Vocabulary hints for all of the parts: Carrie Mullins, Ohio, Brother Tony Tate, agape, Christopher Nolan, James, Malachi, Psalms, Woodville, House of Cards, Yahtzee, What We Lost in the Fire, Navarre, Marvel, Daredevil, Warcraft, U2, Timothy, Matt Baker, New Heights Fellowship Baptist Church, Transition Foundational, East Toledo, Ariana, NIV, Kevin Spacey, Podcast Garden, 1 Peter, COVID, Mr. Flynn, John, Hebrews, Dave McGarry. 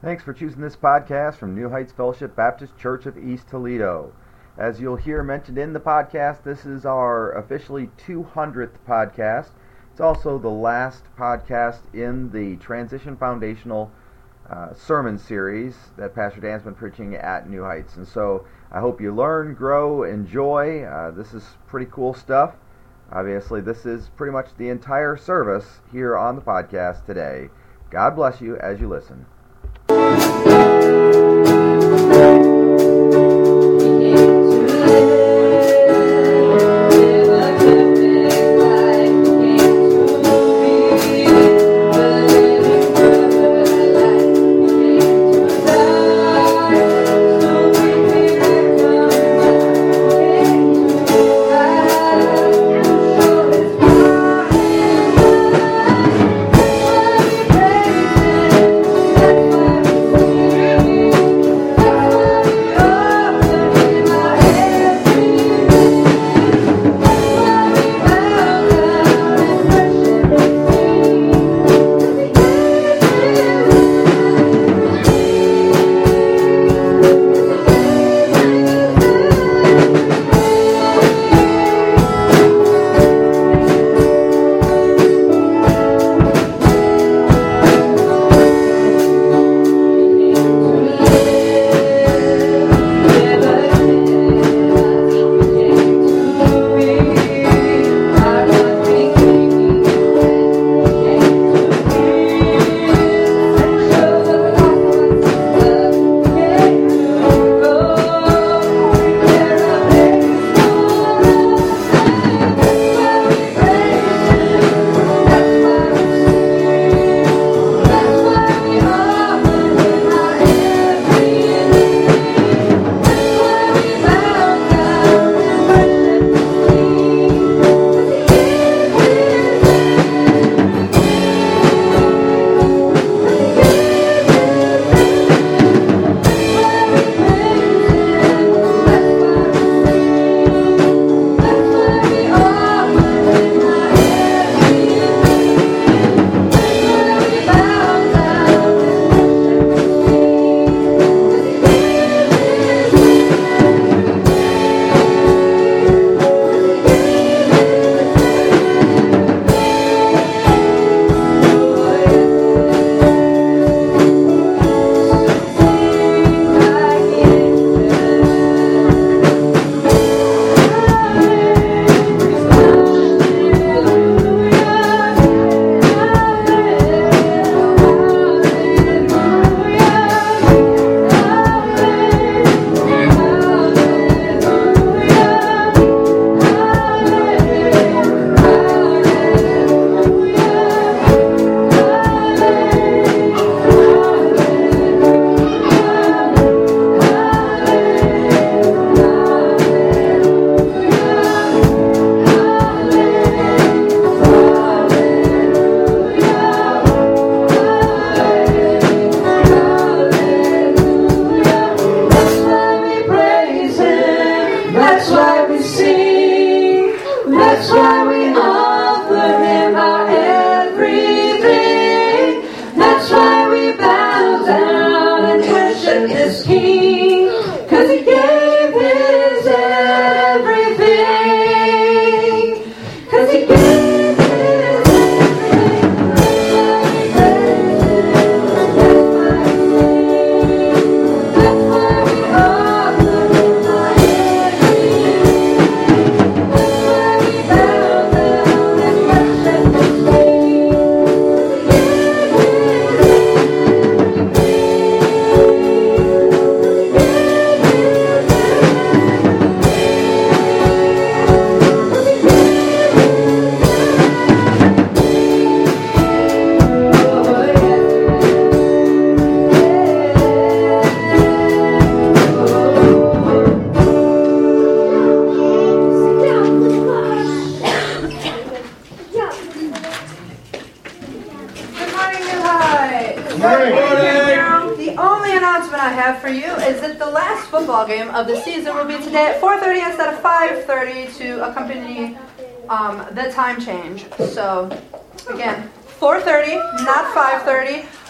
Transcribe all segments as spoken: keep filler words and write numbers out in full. Thanks for choosing this podcast from New Heights Fellowship Baptist Church of East Toledo. As you'll hear mentioned in the podcast, this is our officially two hundredth podcast. It's also the last podcast in the Transition Foundational uh, sermon series that Pastor Dan's been preaching at New Heights. And so I hope you learn, grow, enjoy. Uh, this is pretty cool stuff. Obviously, this is pretty much the entire service here on the podcast today. God bless you as you listen.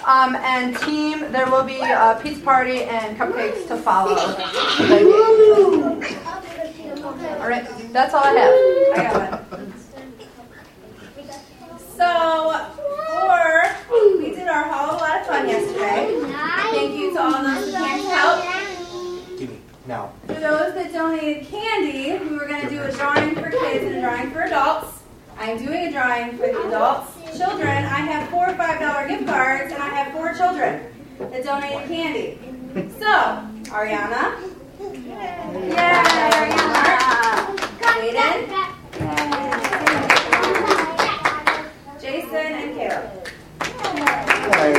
Um, and team, there will be a pizza party and cupcakes to follow. All right, that's all I have. I got it. So, for, we did our whole lot of fun yesterday. Thank you to all those who helped. Give me now. For those that donated candy, we were going to do a drawing for kids and a drawing for adults. I'm doing a drawing for the adults. Children, I have four five dollar gift cards, and I have four children that donated candy. So, Ariana. Yay, Ariana. Jaden. Jason and Carol. Hey,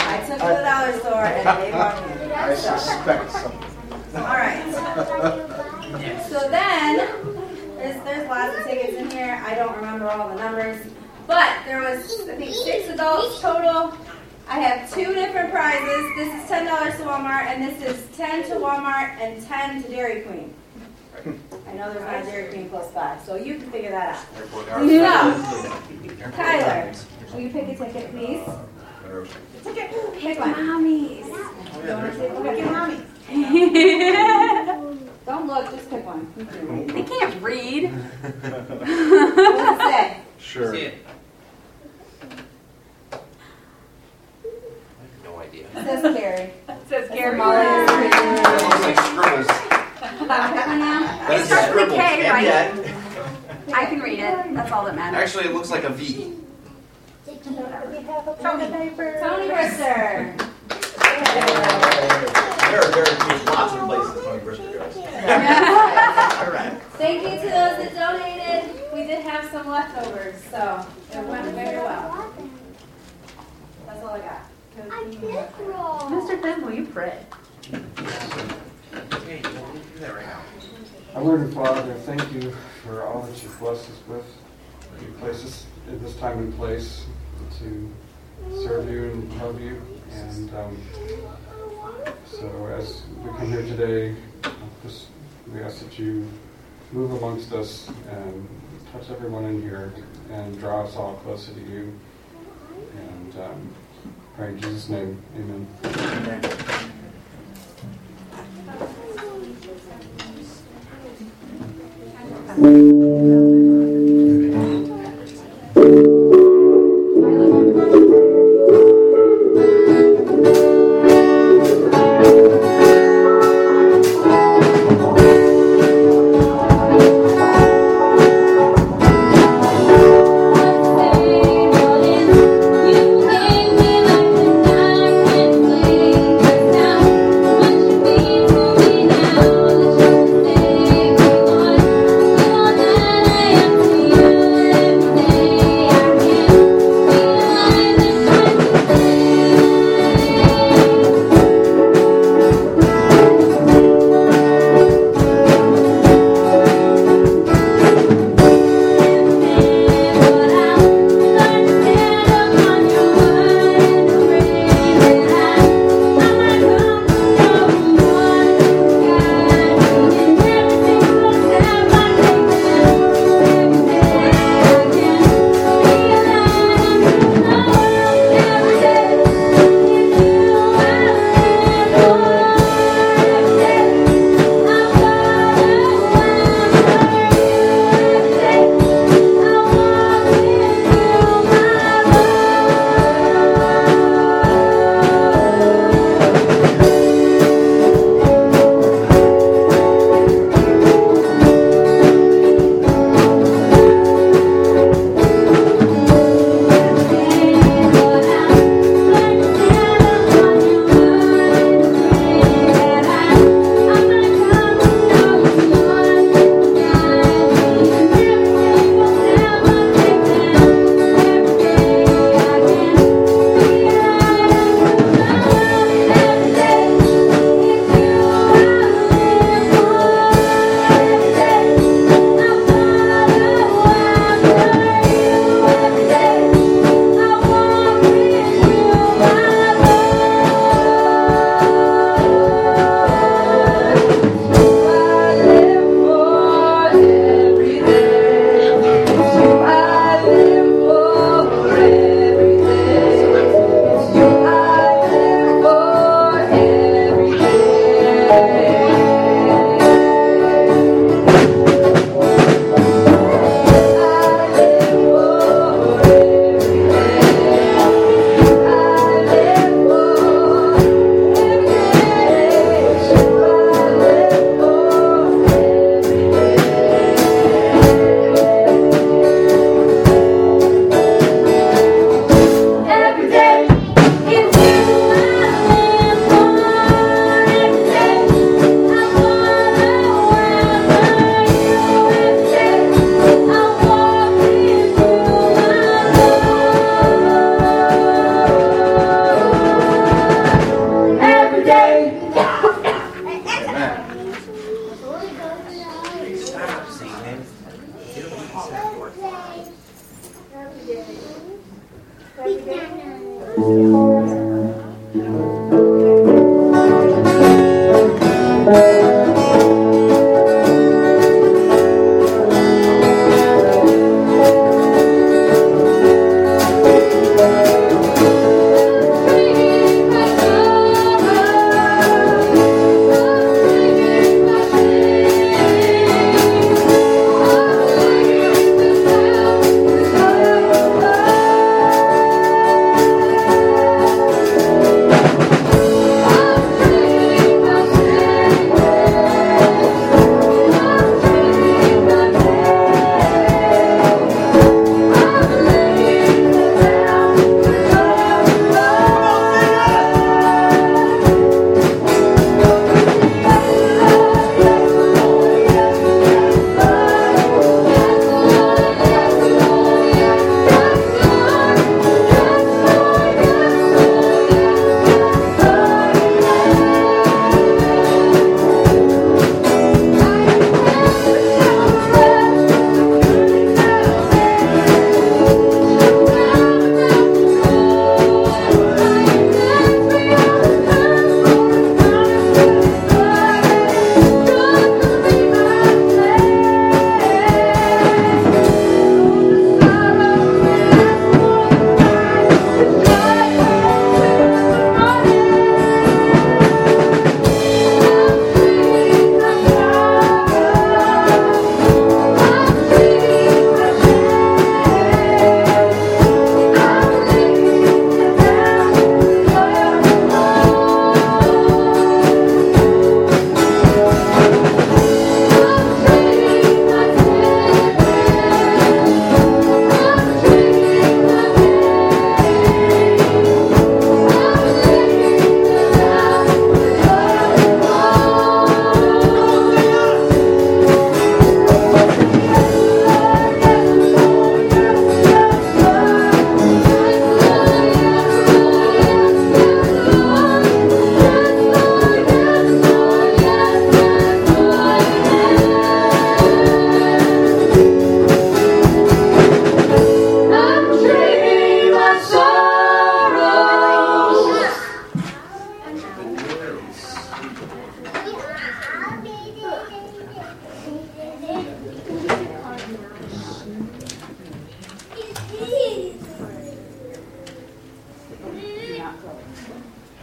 I took to the dollar store, and they bought me. I suspect something. All right. So then... There's, there's lots of tickets in here. I don't remember all the numbers. But there was, I think, six adults total. I have two different prizes. This is ten dollars to Walmart, and this is ten dollars to Walmart and ten dollars to Dairy Queen. I know there's not a Dairy Queen close by, so you can figure that out. No. Tyler, will you pick a ticket, please? Ticket. Pick one. Mommies. Pick mommies. Don't look, just pick one. They can't read. What's it say? Sure. See it. I have no idea. It says Carrie. It says Carrie Mullins. That looks like scribbles. That is scribbles. K, right? Yet. I can read it. That's all that matters. Actually, it looks like a V. Tony. Tony Brister. There are very few lots of places Tony Brister goes. All right. Thank you to those that donated. We did have some leftovers, so it went very well. That's all I got. I did roll. Mister Flynn, will you pray? Okay, there we go. Our Lord and Father, thank you for all that you've blessed us with. You place us at this time and place to serve you and love you. And um, so as we come here today, just, we ask that you move amongst us and touch everyone in here and draw us all closer to you. And um, pray in Jesus' name, amen. Amen. Oh,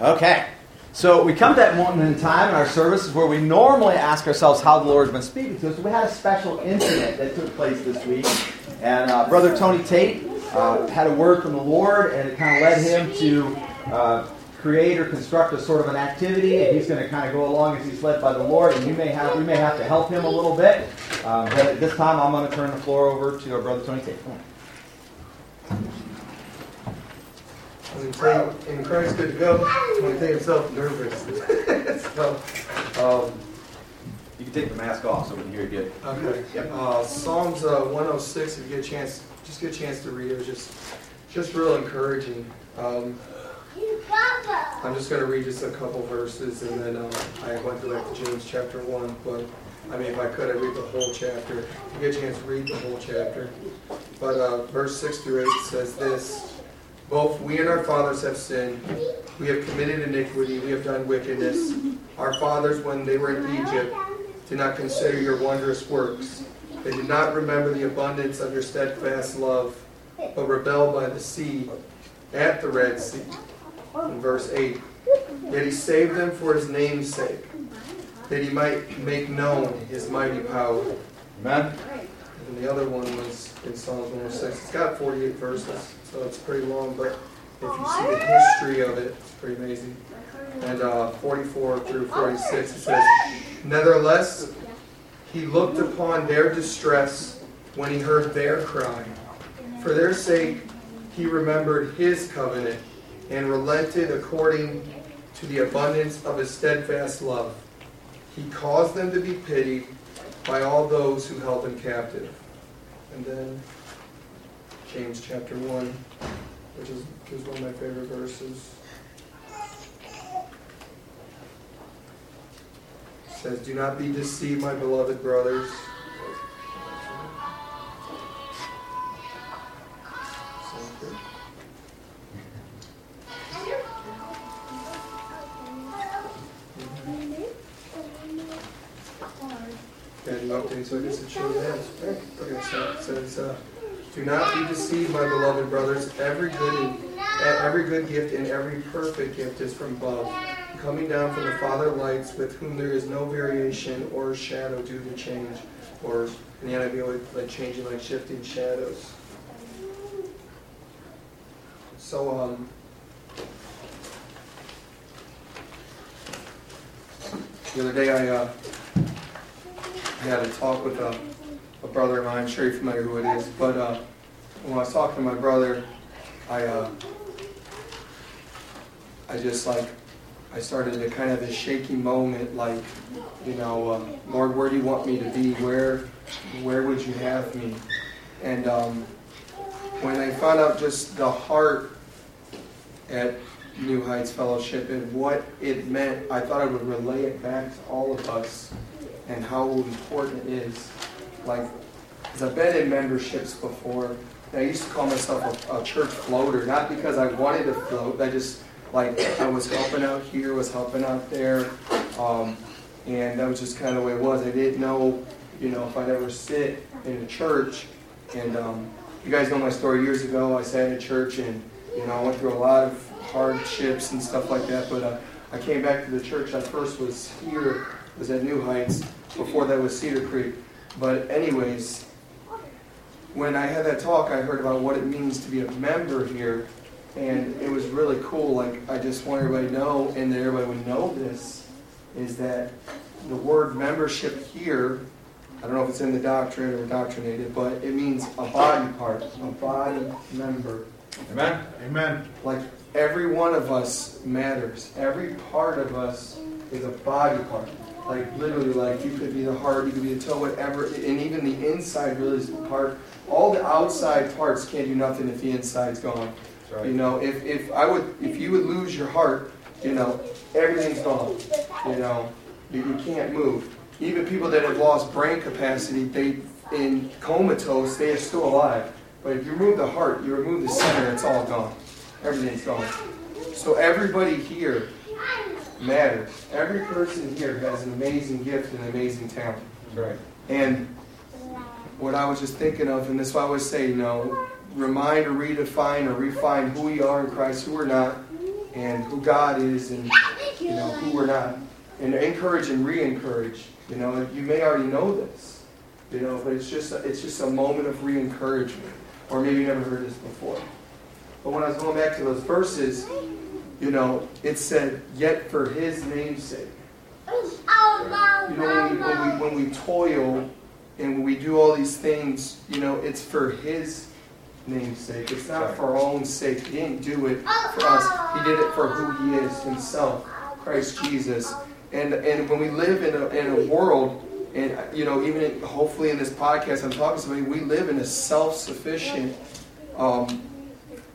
Okay, so we come to that moment in time in our services where we normally ask ourselves how the Lord has been speaking to us. We had a special incident that took place this week, and uh, Brother Tony Tate uh, had a word from the Lord, and it kind of led him to uh, create or construct a sort of an activity, and he's going to kind of go along as he's led by the Lord, and you may have, we may have to help him a little bit, um, but at this time I'm going to turn the floor over to our Brother Tony Tate. Come on. And Christ good to go when he made himself nervous. so, um, you can take the mask off so we can hear you good. Okay. Yep. Uh, Psalms uh, one oh six, if you get a chance, just get a chance to read it. It's just, just real encouraging. Um, I'm just going to read just a couple verses, and then um, I went to like James chapter one, but I mean, if I could, I'd read the whole chapter. If you get a chance, read the whole chapter. But uh, verse six through eight says this. Both we and our fathers have sinned. We have committed iniquity. We have done wickedness. Our fathers, when they were in Egypt, did not consider your wondrous works. They did not remember the abundance of your steadfast love, but rebelled by the sea, at the Red Sea. In verse eight, yet he saved them for his name's sake, that he might make known his mighty power. Amen. And the other one was in Psalms one oh six. It's got forty-eight verses. So it's pretty long, but if you see the history of it, it's pretty amazing. And uh, forty-four through forty-six, it says, nevertheless, he looked upon their distress when he heard their cry. For their sake, he remembered his covenant and relented according to the abundance of his steadfast love. He caused them to be pitied by all those who held them captive. And then James chapter one, which is, which is one of my favorite verses. It says, do not be deceived, my beloved brothers. about things, so I guess it shows that. Okay, so it says, uh, do not be deceived, my beloved brothers. Every good, every good gift and every perfect gift is from above, coming down from the Father of lights, with whom there is no variation or shadow due to change, or in the N I V, like changing, like shifting shadows. So, um, the other day I uh, had a talk with a, a brother of mine. I'm sure you're familiar who it is. But uh, when I was talking to my brother, I uh, I just like I started to kind of this shaky moment, like you know, uh, Lord, where do you want me to be? Where where would you have me? And um, when I found out just the heart at New Heights Fellowship and what it meant, I thought I would relay it back to all of us and how important it is. Like, because I've been in memberships before, and I used to call myself a, a church floater, not because I wanted to float. I just, like, I was helping out here, was helping out there, um, and that was just kind of the way it was. I didn't know, you know, if I'd ever sit in a church. And um, you guys know my story. Years ago, I sat in a church, and, you know, I went through a lot of hardships and stuff like that, but uh, I came back to the church I first was here, was at New Heights, before that was Cedar Creek. But anyways, when I had that talk, I heard about what it means to be a member here, and it was really cool. Like, I just want everybody to know, and that everybody would know this, is that the word membership here, I don't know if it's in the doctrine or indoctrinated, but it means a body part, a body member. Amen. Amen. Like, every one of us matters. Every part of us is a body part. Like, literally, like, you could be the heart, you could be the toe, whatever, and even the inside really is the part. All the outside parts can't do nothing if the inside's gone. Right. You know, if, if I would, if you would lose your heart, you know, everything's gone. You know, you, you can't move. Even people that have lost brain capacity, they, in comatose, they are still alive. But if you remove the heart, you remove the center, it's all gone. Everything's gone. So everybody here matters. Every person here has an amazing gift and an amazing talent. Right. And what I was just thinking of, and this is why I always say, you know, remind or redefine or refine who we are in Christ, who we're not, and who God is, and, you know, who we're not. And encourage and re-encourage. You know, you may already know this, you know, but it's just a, it's just a moment of re-encouragement. Or maybe you never heard this before. But when I was going back to those verses, you know, it said, yet for his name's sake. Right? You know, when we, when, we, when we toil and when we do all these things, you know, it's for his name's sake. It's not for our own sake. He didn't do it for us. He did it for who he is himself, Christ Jesus. And and when we live in a, in a world, and, you know, even in, hopefully in this podcast I'm talking to somebody, we live in a self-sufficient um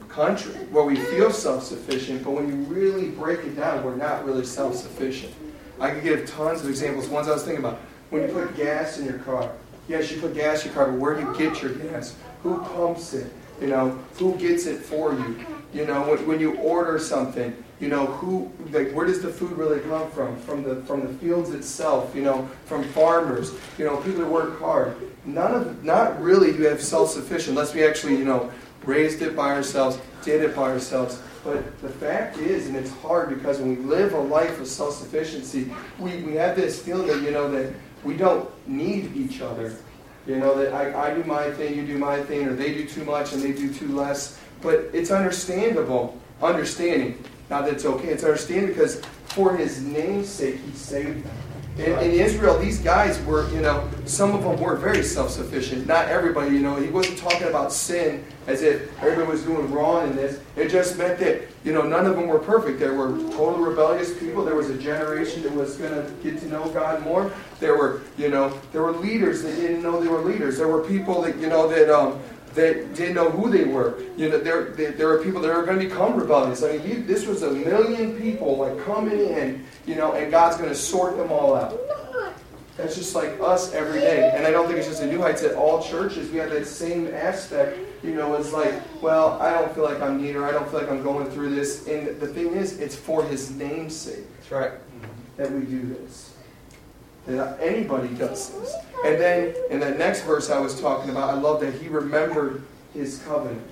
country where we feel self-sufficient, but when you really break it down, we're not really self-sufficient. I could give tons of examples. Ones I was thinking about: when you put gas in your car, yes, you put gas in your car, but where do you get your gas? Who pumps it? You know, who gets it for you? You know, when, when you order something, you know, who, like, where does the food really come from? From the from the fields itself, you know, from farmers, you know, people who work hard. None of, not really. You have self-sufficient unless we actually, you know, raised it by ourselves, did it by ourselves. But the fact is, and it's hard because when we live a life of self-sufficiency, we, we have this feeling that, you know, that we don't need each other. You know, that I, I do my thing, you do my thing, or they do too much and they do too less. But it's understandable, understanding. Not that it's okay, it's understanding because for his name's sake, he saved them. In, in Israel, these guys were, you know, some of them were very self-sufficient. Not everybody, you know. He wasn't talking about sin as if everybody was doing wrong in this. It just meant that, you know, none of them were perfect. There were total rebellious people. There was a generation that was going to get to know God more. There were, you know, there were leaders that didn't know they were leaders. There were people that, you know, that um, that didn't know who they were. You know, there there, there were people that were going to become rebellious. I mean, you, this was a million people, like, coming in. You know, and God's going to sort them all out. That's just like us every day. And I don't think it's just in New Heights. At all churches, we have that same aspect. You know, it's like, well, I don't feel like I'm needed, or I don't feel like I'm going through this. And the thing is, it's for his name's sake. That's right. That we do this. that anybody does this. And then in that next verse I was talking about, I love that he remembered his covenant.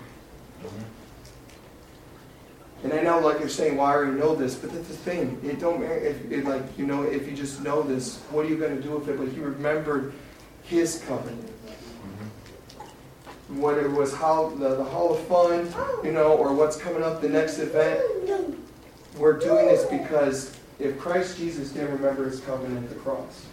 And I know, like you're saying, well, I already know this, but that's the thing. It don't matter if, it, like, you know, if you just know this, what are you going to do with it? But he remembered his covenant. Mm-hmm. Whether it was how the, the Hall of Fun, you know, or what's coming up, the next event, we're doing this because if Christ Jesus didn't remember his covenant at the cross,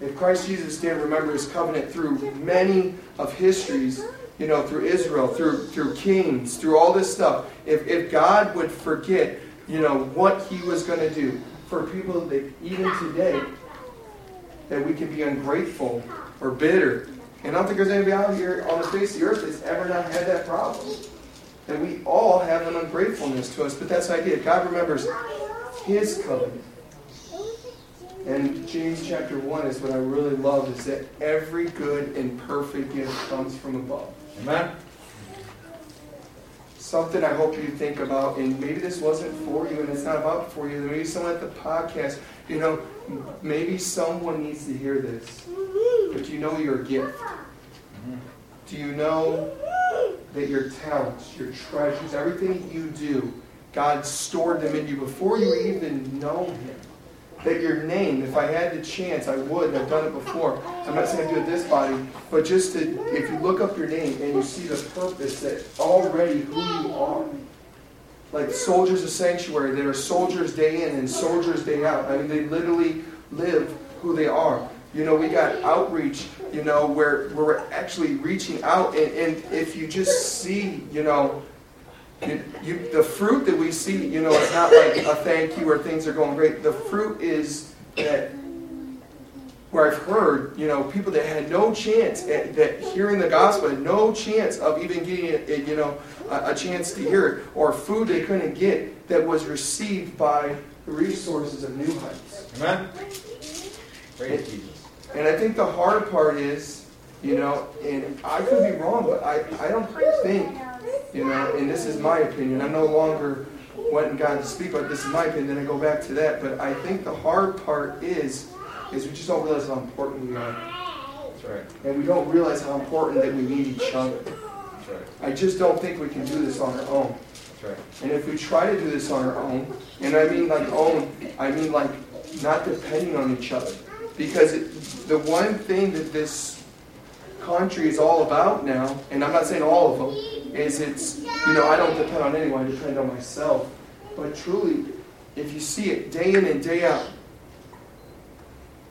if Christ Jesus didn't remember his covenant through many of histories, you know, through Israel, through through kings, through all this stuff. If if God would forget, you know, what he was going to do for people that even today, that we can be ungrateful or bitter. And I don't think there's anybody out here on the face of the earth that's ever not had that problem. And we all have an ungratefulness to us. But that's the idea. God remembers his covenant. And James chapter one is what I really love, is that every good and perfect gift comes from above. Amen? Something I hope you think about, and maybe this wasn't for you and it's not about for you. Maybe someone at the podcast, you know, maybe someone needs to hear this. But do you know your gift? Do you know that your talents, your treasures, everything you do, God stored them in you before you even know him? That your name, if I had the chance, I would. I've done it before. I'm not saying I do it this body, but just to, if you look up your name and you see the purpose that already who you are. Like soldiers of sanctuary, that are soldiers day in and soldiers day out. I mean, they literally live who they are. You know, we got outreach, you know, where, where we're actually reaching out. And, and if you just see, you know, You, you, the fruit that we see, you know, it's not like a thank you or things are going great. The fruit is that, where I've heard, you know, people that had no chance at, that hearing the gospel, had no chance of even getting, a, a, you know, a, a chance to hear it, or food they couldn't get that was received by the resources of New Heights. Amen. Praise Jesus. And I think the hard part is, you know, and I could be wrong, but I, I don't think. You know, and this is my opinion. I no longer went and got to speak, but this is my opinion. Then I go back to that. But I think the hard part is, is we just don't realize how important we are. That's right. And we don't realize how important that we need each other. That's right. I just don't think we can do this on our own. That's right. And if we try to do this on our own, and I mean like own, I mean like not depending on each other. Because it, the one thing that this country is all about now, and I'm not saying all of them, is it's, you know, I don't depend on anyone, I depend on myself. But truly, if you see it day in and day out,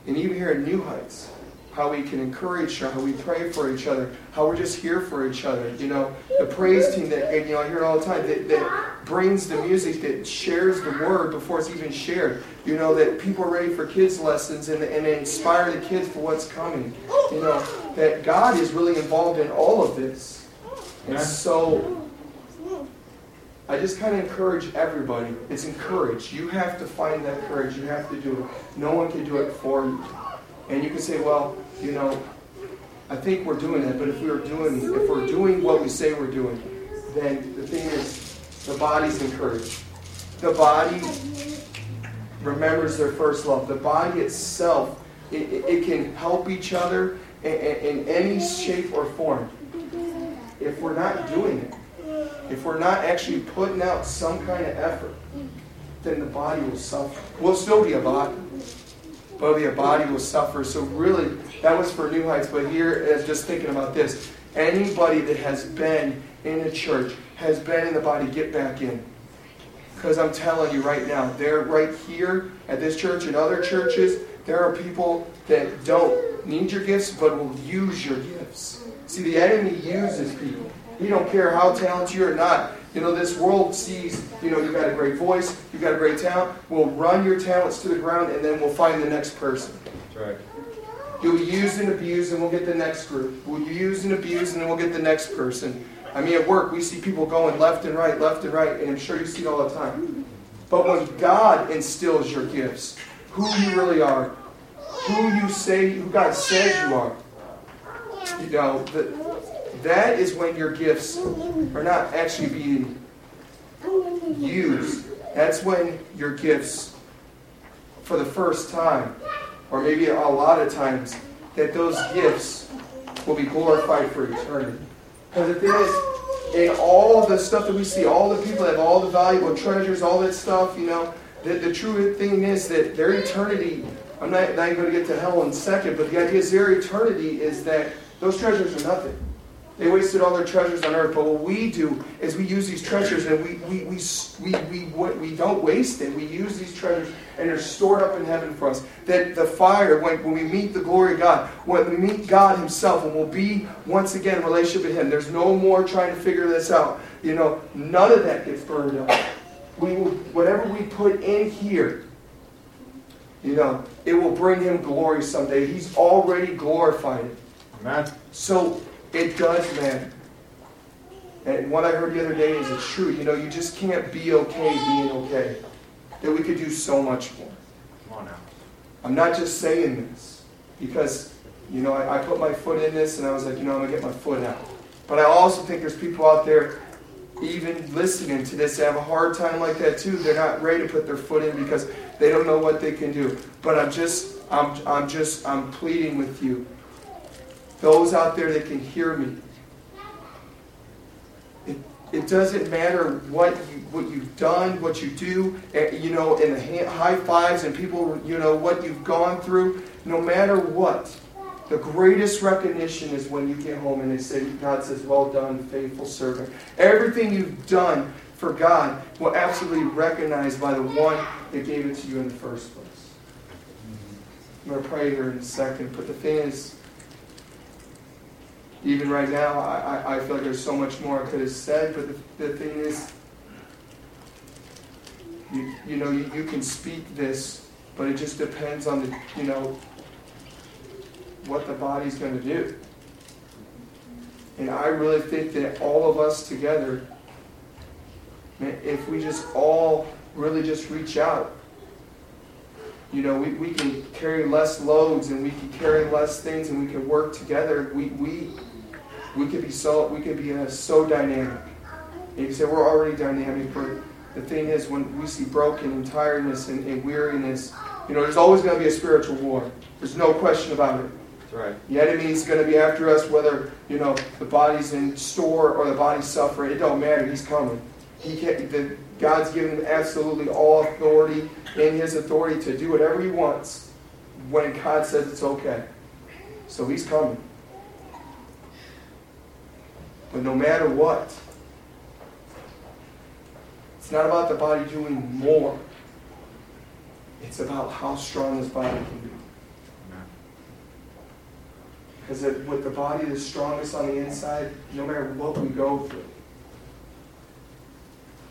and even here at New Heights, how we can encourage each other, how we pray for each other, how we're just here for each other, you know, the praise team that, and, you know, I hear it all the time, that, that brings the music, that shares the word before it's even shared, you know, that people are ready for kids' lessons and, and they inspire the kids for what's coming, you know, that God is really involved in all of this. And so, I just kind of encourage everybody. It's encourage. You have to find that courage. You have to do it. No one can do it for you. And you can say, well, you know, I think we're doing that. But if we were doing, if we're doing what we say we're doing, then the thing is, the body's encouraged. The body remembers their first love. The body itself, it, it can help each other in, in, in any shape or form. If we're not doing it, if we're not actually putting out some kind of effort, then the body will suffer. We'll still be a body, but the body will suffer. So really, that was for New Heights. But here, just thinking about this, anybody that has been in a church, has been in the body, get back in. Because I'm telling you right now, they're right here at this church and other churches, there are people that don't need your gifts, but will use your gifts. See, the enemy uses people. He don't care how talented you are or not. You know, this world sees, you know, you've got a great voice, you've got a great talent. We'll run your talents to the ground, and then we'll find the next person. That's right. You'll use and abuse, and we'll get the next group. We'll use and abuse, and then we'll get the next person. I mean, at work, we see people going left and right, left and right, and I'm sure you see it all the time. But when God instills your gifts, who you really are, who you say, who God says you are, you know, the, that is when your gifts are not actually being used. That's when your gifts, for the first time, or maybe a lot of times, that those gifts will be glorified for eternity. Because the thing is, in all the stuff that we see, all the people that have all the valuable treasures, all that stuff, you know, the, the true thing is that their eternity, I'm not, not even going to get to hell in a second, but the idea is their eternity is that those treasures are nothing. They wasted all their treasures on earth, but what we do is we use these treasures and we we we we we, we don't waste it. We use these treasures and they're stored up in heaven for us. That the fire, when, when we meet the glory of God, when we meet God Himself, and we'll be once again in relationship with Him. There's no more trying to figure this out. You know, none of that gets burned up. We will, whatever we put in here, you know, it will bring Him glory someday. He's already glorified it. Amen. So. It does matter. And what I heard the other day is it's true. You know, you just can't be okay being okay. That we could do so much more. Come on now. I'm not just saying this because, you know, I, I put my foot in this and I was like, you know, I'm going to get my foot out. But I also think there's people out there even listening to this that have a hard time like that too. They're not ready to put their foot in because they don't know what they can do. But I'm just, I'm, I'm just, I'm pleading with you. Those out there that can hear me, it, it doesn't matter what you, what you've done, what you do, and, you know, and the high fives and people, you know, what you've gone through. No matter what, the greatest recognition is when you get home and they say, God says, "Well done, faithful servant." Everything you've done for God will absolutely recognized by the one that gave it to you in the first place. I'm going to pray here in a second, but the thing is. Even right now, I, I feel like there's so much more I could have said, but the, the thing is, you, you know, you, you can speak this, but it just depends on the, you know, what the body's going to do. And I really think that all of us together, man, if we just all really just reach out, you know, we, we can carry less loads and we can carry less things and we can work together. We, we, We could be so we could be uh, so dynamic. And you say we're already dynamic, but the thing is, when we see broken and tiredness and, and weariness, you know, there's always going to be a spiritual war. There's no question about it. That's right. The enemy's going to be after us, whether you know the body's in store or the body's suffering. It don't matter. He's coming. He can't, the, God's given him absolutely all authority in His authority to do whatever He wants when God says it's okay. So He's coming. But no matter what, it's not about the body doing more. It's about how strong this body can be. Because with the body the strongest on the inside, no matter what we go through,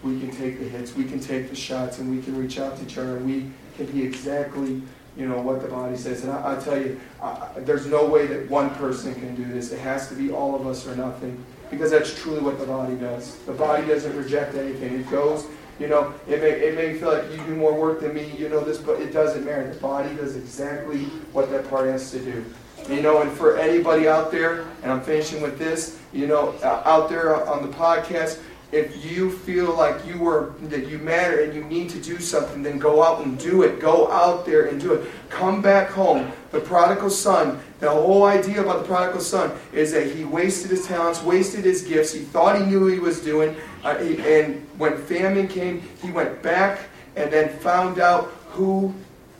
we can take the hits, we can take the shots, and we can reach out to each other. And we can be exactly, you know, what the body says. And I, I tell you, I, there's no way that one person can do this. It has to be all of us or nothing. Because that's truly what the body does. The body doesn't reject anything. It goes, you know, it may it may feel like you do more work than me, you know this, but it doesn't matter. The body does exactly what that part has to do. You know, and for anybody out there, and I'm finishing with this, you know, out there on the podcast, if you feel like you were that you matter and you need to do something, then go out and do it. Go out there and do it. Come back home. The prodigal son, the whole idea about the prodigal son is that he wasted his talents, wasted his gifts. He thought he knew what he was doing. Uh, he, and when famine came, he went back and then found out who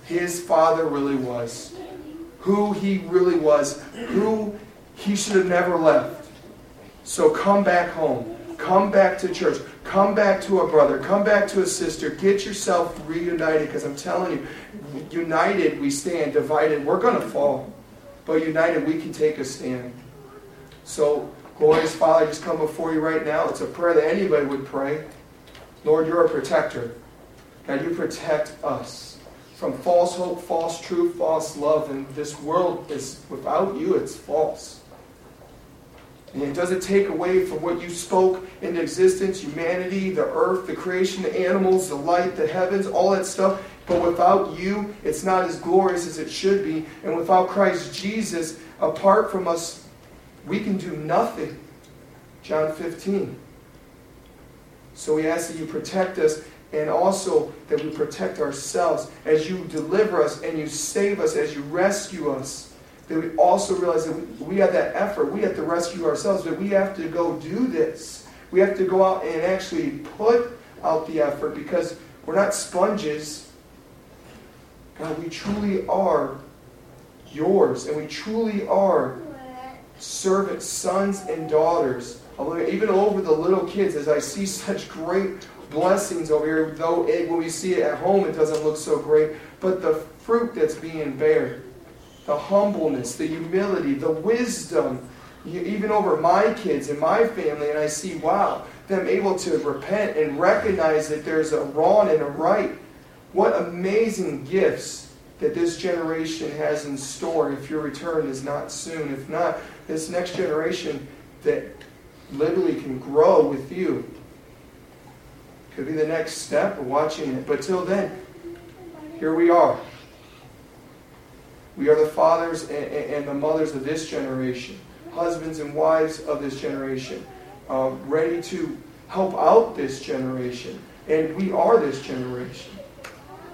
his father really was. Who he really was. Who he should have never left. So come back home. Come back to church. Come back to a brother. Come back to a sister. Get yourself reunited because I'm telling you, united we stand, divided we're going to fall. But united we can take a stand. So, glorious Father, I just come before you right now. It's a prayer that anybody would pray. Lord, you're a protector. God, you protect us from false hope, false truth, false love. And this world is, without you, it's false. And it doesn't take away from what you spoke into existence, humanity, the earth, the creation, the animals, the light, the heavens, all that stuff. But without you, it's not as glorious as it should be. And without Christ Jesus, apart from us, we can do nothing. John fifteen. So we ask that you protect us and also that we protect ourselves as you deliver us and you save us, as you rescue us, that we also realize that we have that effort. We have to rescue ourselves, that we have to go do this. We have to go out and actually put out the effort, because we're not sponges. God, we truly are yours, and we truly are servant sons and daughters. Even over the little kids, as I see such great blessings over here, though it, when we see it at home, it doesn't look so great, but the fruit that's being borne, the humbleness, the humility, the wisdom, even over my kids and my family, and I see, wow, them able to repent and recognize that there's a wrong and a right. What amazing gifts that this generation has in store if your return is not soon. If not, this next generation that literally can grow with you could be the next step of watching it. But till then, here we are. We are the fathers and, and the mothers of this generation, husbands and wives of this generation, um, ready to help out this generation. And we are this generation.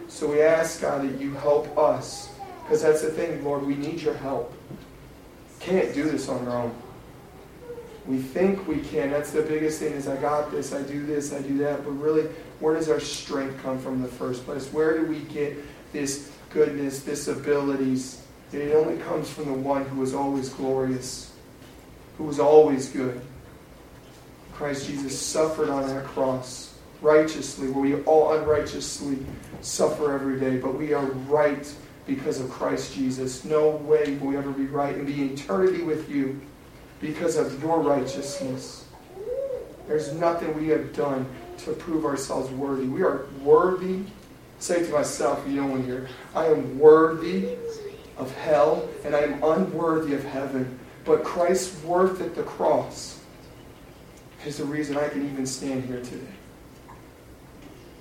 So we ask, God, that you help us. Because that's the thing, Lord, we need your help. Can't do this on our own. We think we can. That's the biggest thing is I got this, I do this, I do that. But really, where does our strength come from in the first place? Where do we get this goodness, this abilities? It only comes from the one who is always glorious, who is always good. Christ Jesus suffered on that cross righteously, where we all unrighteously suffer every day. But we are right because of Christ Jesus. No way will we ever be right and be in eternity with you. Because of your righteousness. There's nothing we have done to prove ourselves worthy. We are worthy. Say to myself, you know, when you're, I am worthy of hell and I am unworthy of heaven. But Christ's worth at the cross is the reason I can even stand here today.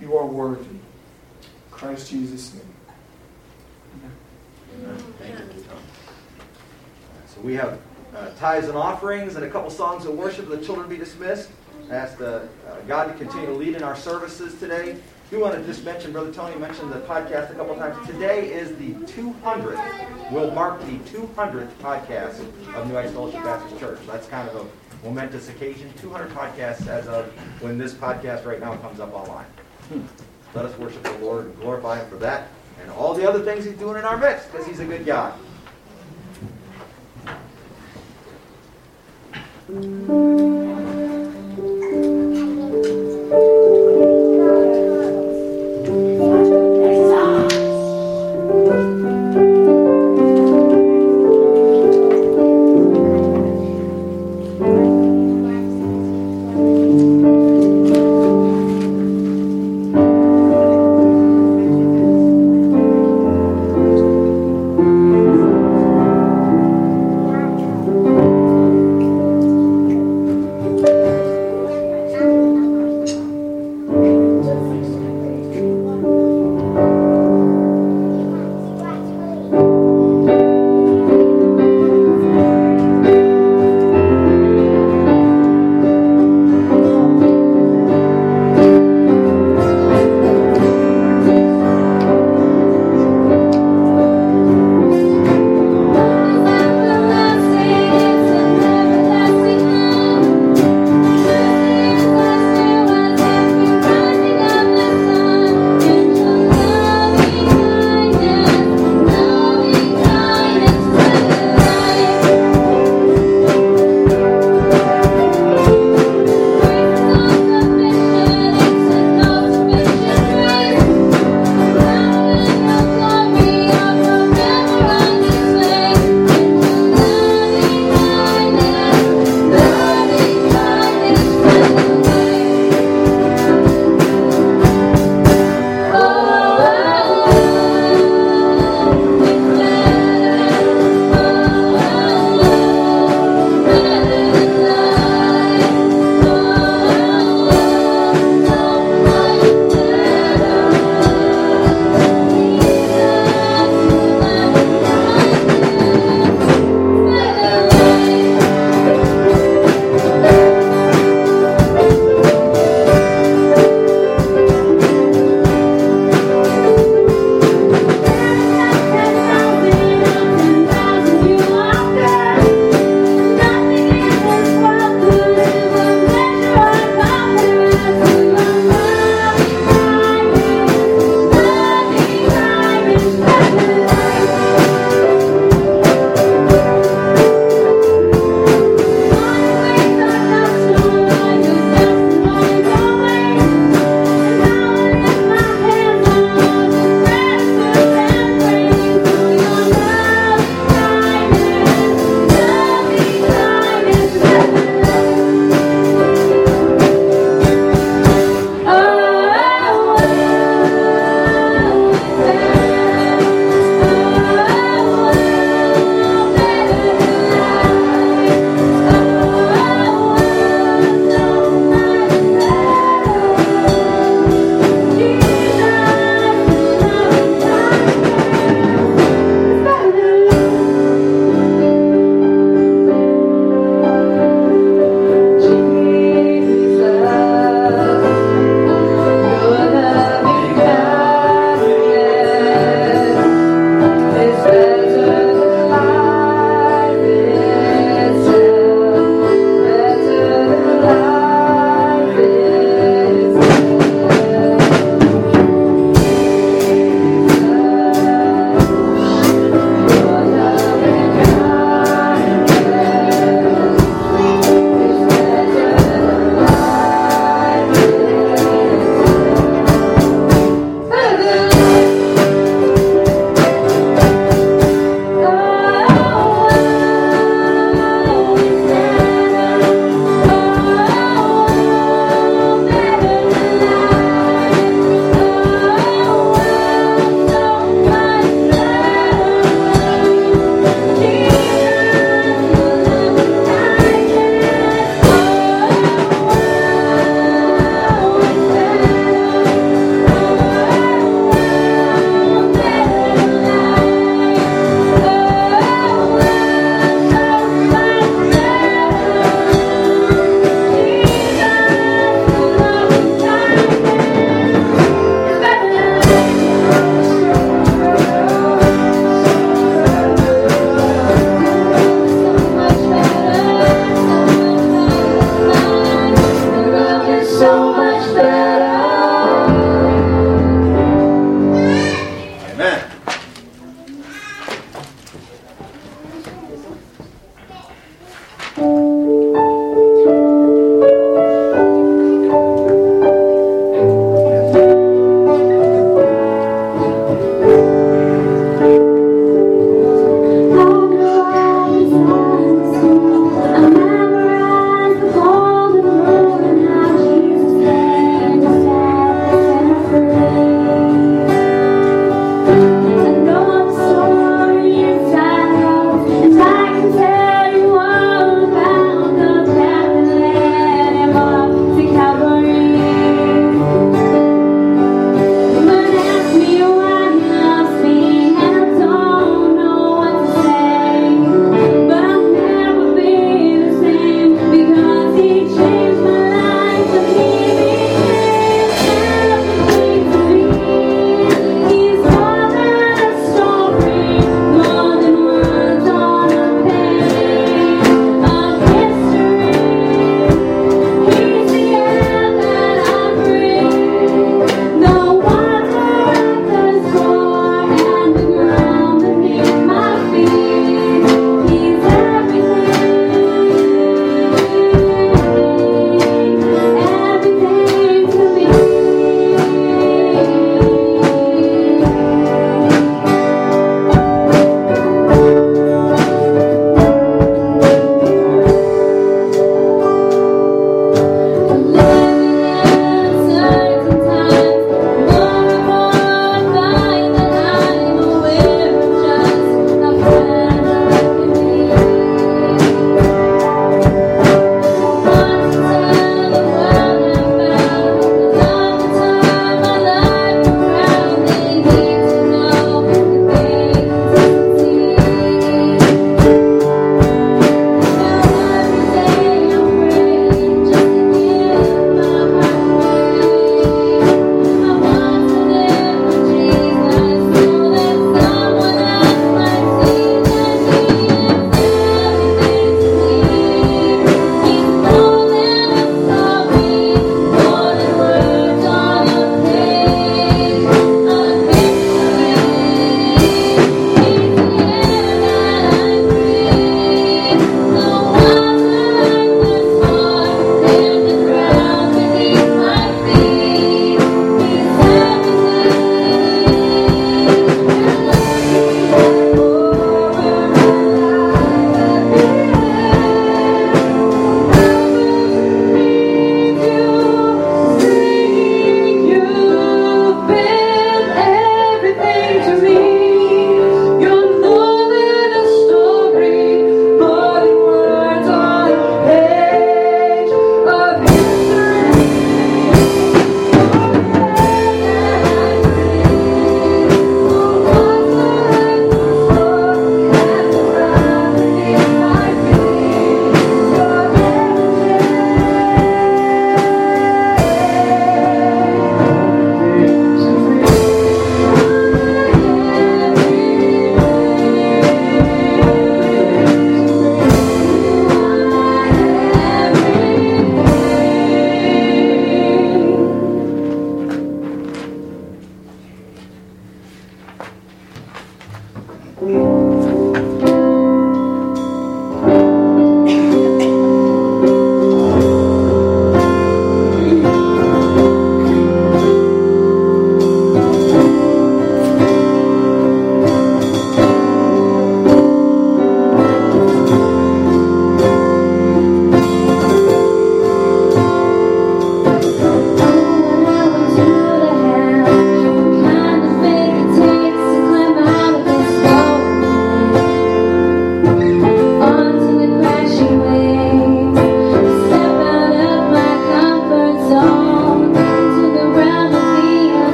You are worthy. In Christ Jesus' name. Amen. Amen. Thank you, Tom. So we have Uh, tithes and offerings, and a couple songs of worship. The children be dismissed. I ask uh, uh, God to continue to lead in our services today. I do want to just mention, Brother Tony mentioned the podcast a couple times. Today is the two hundredth. We'll mark the two hundredth podcast of New Heights Fellowship Baptist Church. That's kind of a momentous occasion. two hundred podcasts as of when this podcast right now comes up online. Let us worship the Lord and glorify Him for that and all the other things He's doing in our midst, because He's a good God. Thank you.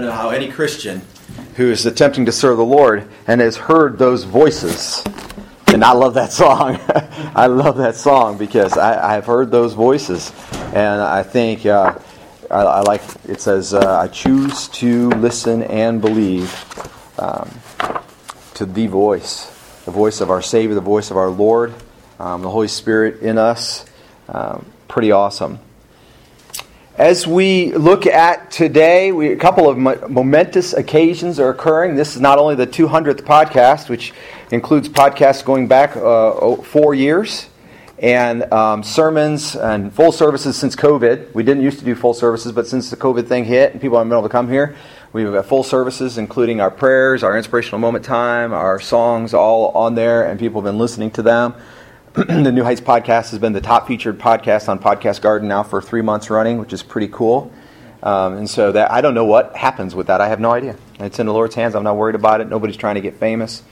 to know how any Christian who is attempting to serve the Lord and has heard those voices. And I love that song. I love that song because I, I've heard those voices. And I think uh, I, I like, it says, uh, I choose to listen and believe um, to the voice. The voice of our Savior, the voice of our Lord, um, the Holy Spirit in us. Um, pretty awesome. As we look at today, we, a couple of momentous occasions are occurring. This is not only the two hundredth podcast, which includes podcasts going back uh, four years, and um, sermons and full services since COVID. We didn't used to do full services, but since the COVID thing hit and people aren't able to come here, we've got full services, including our prayers, our inspirational moment time, our songs, all on there, and people have been listening to them. The New Heights podcast has been the top featured podcast on Podcast Garden now for three months running, which is pretty cool. Um, and so that I don't know what happens with that. I have no idea. It's in the Lord's hands. I'm not worried about it. Nobody's trying to get famous.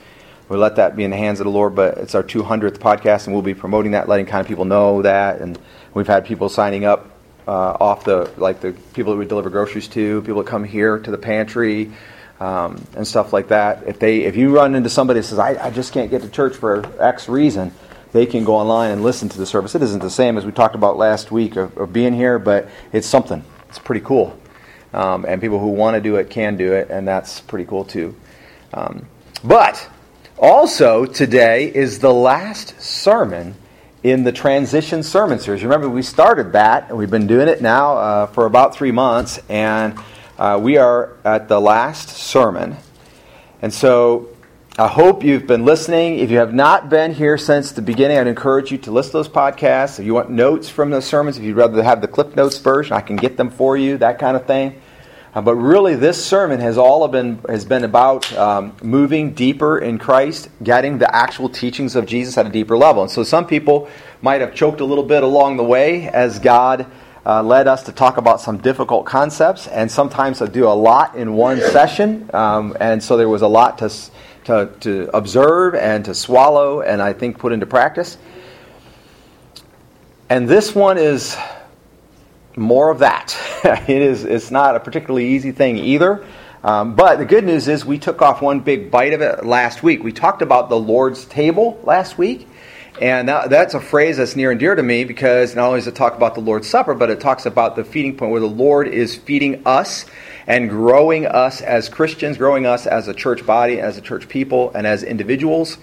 We let that be in the hands of the Lord, but it's our two hundredth podcast, and we'll be promoting that, letting kind of people know that. And we've had people signing up uh, off the, like the people that we deliver groceries to, people that come here to the pantry. Um, and stuff like that. If they, if you run into somebody that says, I, I just can't get to church for X reason, they can go online and listen to the service. It isn't the same as we talked about last week of, of being here, but it's something. It's pretty cool. Um, and people who want to do it can do it, and that's pretty cool too. Um, but also today is the last sermon in the Transition Sermon Series. Remember, we started that, and we've been doing it now uh, for about three months, and uh, we are at the last sermon. And so I hope you've been listening. If you have not been here since the beginning, I'd encourage you to listen to those podcasts. If you want notes from those sermons, if you'd rather have the Cliff Notes version, I can get them for you, that kind of thing. Uh, but really, this sermon has all been has been about um, moving deeper in Christ, getting the actual teachings of Jesus at a deeper level. And so some people might have choked a little bit along the way as God Uh, led us to talk about some difficult concepts, and sometimes I do a lot in one session, um, and so there was a lot to, to to observe and to swallow, and I think put into practice. And this one is more of that. It is. It's not a particularly easy thing either, um, but the good news is we took off one big bite of it last week. We talked about the Lord's table last week. And that's a phrase that's near and dear to me because not only does it talk about the Lord's Supper, but it talks about the feeding point where the Lord is feeding us and growing us as Christians, growing us as a church body, as a church people, and as individuals.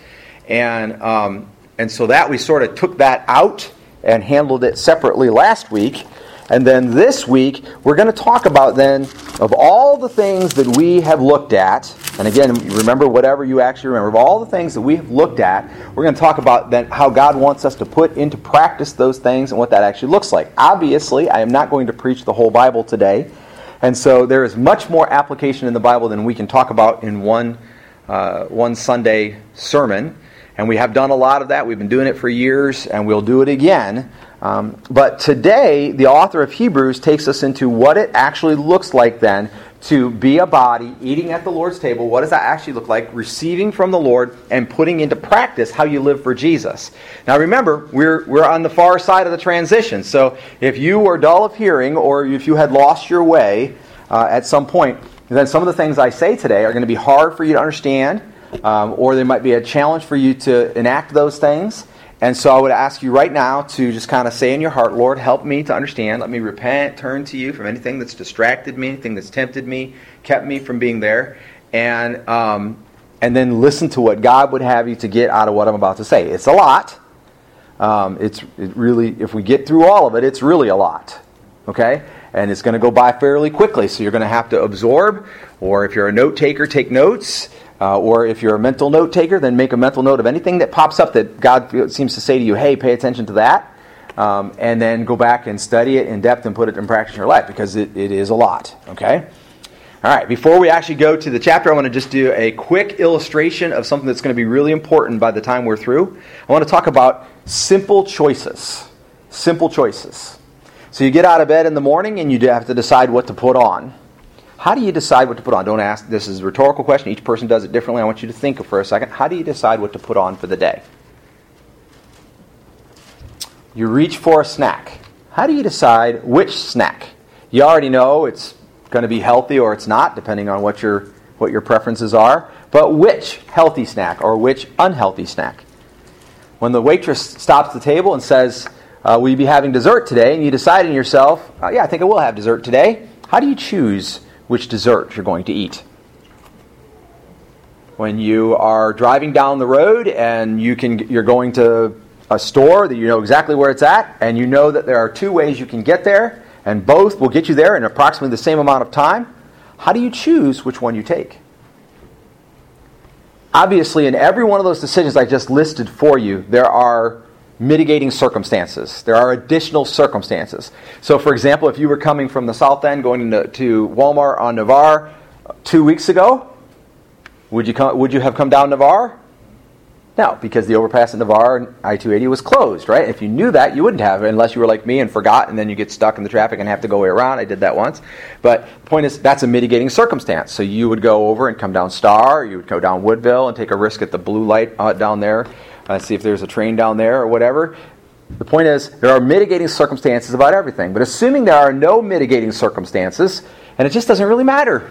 And um, and so that we sort of took that out and handled it separately last week. And then this week, we're going to talk about then, of all the things that we have looked at, and again, remember whatever you actually remember, of all the things that we have looked at, we're going to talk about then how God wants us to put into practice those things and what that actually looks like. Obviously, I am not going to preach the whole Bible today, and so there is much more application in the Bible than we can talk about in one, uh, one Sunday sermon. And we have done a lot of that. We've been doing it for years, and we'll do it again. Um, but today, the author of Hebrews takes us into what it actually looks like then to be a body, eating at the Lord's table. What does that actually look like? Receiving from the Lord and putting into practice how you live for Jesus. Now remember, we're we're on the far side of the transition. So if you were dull of hearing or if you had lost your way uh, at some point, then some of the things I say today are going to be hard for you to understand. Um, or there might be a challenge for you to enact those things. And so I would ask you right now to just kind of say in your heart, Lord, help me to understand. Let me repent, turn to you from anything that's distracted me, anything that's tempted me, kept me from being there. And um, and then listen to what God would have you to get out of what I'm about to say. It's a lot. Um, it's it really, if we get through all of it, it's really a lot. Okay? And it's going to go by fairly quickly. So you're going to have to absorb. Or if you're a note taker, take notes. Uh, or if you're a mental note taker, then make a mental note of anything that pops up that God seems to say to you, hey, pay attention to that, um, and then go back and study it in depth and put it in practice in your life, because it, it is a lot, okay? All right, before we actually go to the chapter, I want to just do a quick illustration of something that's going to be really important by the time we're through. I want to talk about simple choices, simple choices. So you get out of bed in the morning and you have to decide what to put on. How do you decide what to put on? Don't ask. This is a rhetorical question. Each person does it differently. I want you to think for a second. How do you decide what to put on for the day? You reach for a snack. How do you decide which snack? You already know it's going to be healthy or it's not, depending on what your what your preferences are. But which healthy snack or which unhealthy snack? When the waitress stops the table and says, uh, will you be having dessert today? And you decide in yourself, oh, yeah, I think I will have dessert today. How do you choose which dessert you're going to eat? When you are driving down the road and you can, you're going to a store that you know exactly where it's at, and you know that there are two ways you can get there, and both will get you there in approximately the same amount of time, how do you choose which one you take? Obviously, in every one of those decisions I just listed for you, there are mitigating circumstances. There are additional circumstances. So, for example, if you were coming from the South End, going to, to Walmart on Navarre two weeks ago, would you come, would you have come down Navarre? No, because the overpass at Navarre and I two eighty was closed, right? If you knew that, you wouldn't have, unless you were like me and forgot, and then you get stuck in the traffic and have to go way around. I did that once. But the point is, that's a mitigating circumstance. So you would go over and come down Star, you would go down Woodville and take a risk at the blue light uh, down there, uh, see if there's a train down there or whatever. The point is, there are mitigating circumstances about everything. But assuming there are no mitigating circumstances, and it just doesn't really matter.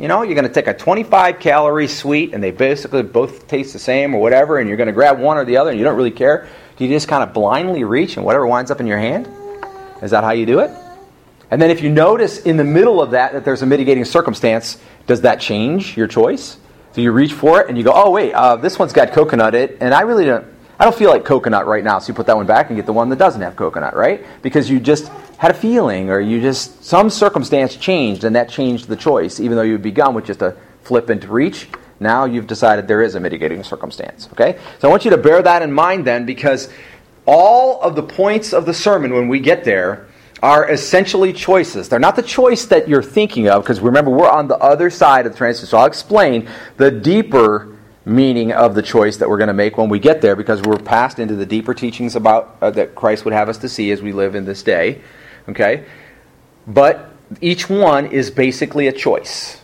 You know, you're going to take a twenty-five calorie sweet and they basically both taste the same or whatever, and you're going to grab one or the other and you don't really care. Do you just kind of blindly reach and whatever winds up in your hand? Is that how you do it? And then if you notice in the middle of that that there's a mitigating circumstance, does that change your choice? So you reach for it and you go, oh wait, uh, this one's got coconut in it and I really don't, I don't feel like coconut right now. So you put that one back and get the one that doesn't have coconut, right? Because you just had a feeling, or you just, some circumstance changed, and that changed the choice. Even though you've begun with just a flippant reach, now you've decided there is a mitigating circumstance, okay? So I want you to bear that in mind then, because all of the points of the sermon when we get there are essentially choices. They're not the choice that you're thinking of, because remember, we're on the other side of the transition. So I'll explain the deeper meaning of the choice that we're going to make when we get there, because we're passed into the deeper teachings about uh, that Christ would have us to see as we live in this day. Okay, but each one is basically a choice.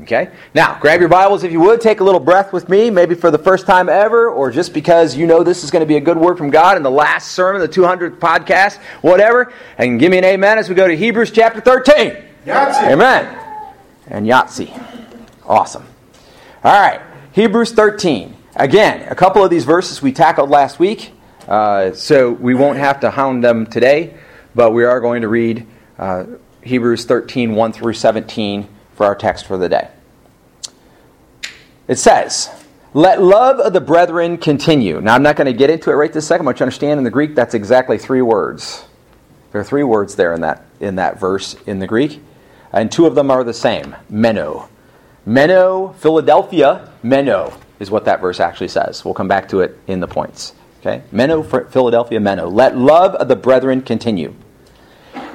Okay, now grab your Bibles if you would. Take a little breath with me, maybe for the first time ever, or just because you know this is going to be a good word from God in the last sermon, the two hundredth podcast, whatever. And give me an amen as we go to Hebrews chapter thirteen. Yahtzee. Amen. And Yahtzee. Awesome. All right. Hebrews thirteen. Again, a couple of these verses we tackled last week, uh, so we won't have to hound them today, but we are going to read uh, Hebrews thirteen, one through seventeen for our text for the day. It says, let love of the brethren continue. Now, I'm not going to get into it right this second, but you understand in the Greek that's exactly three words. There are three words there in that, in that verse in the Greek, and two of them are the same, meno. Meno, Philadelphia, meno is what that verse actually says. We'll come back to it in the points. Okay? Meno, Philadelphia, meno. Let love of the brethren continue.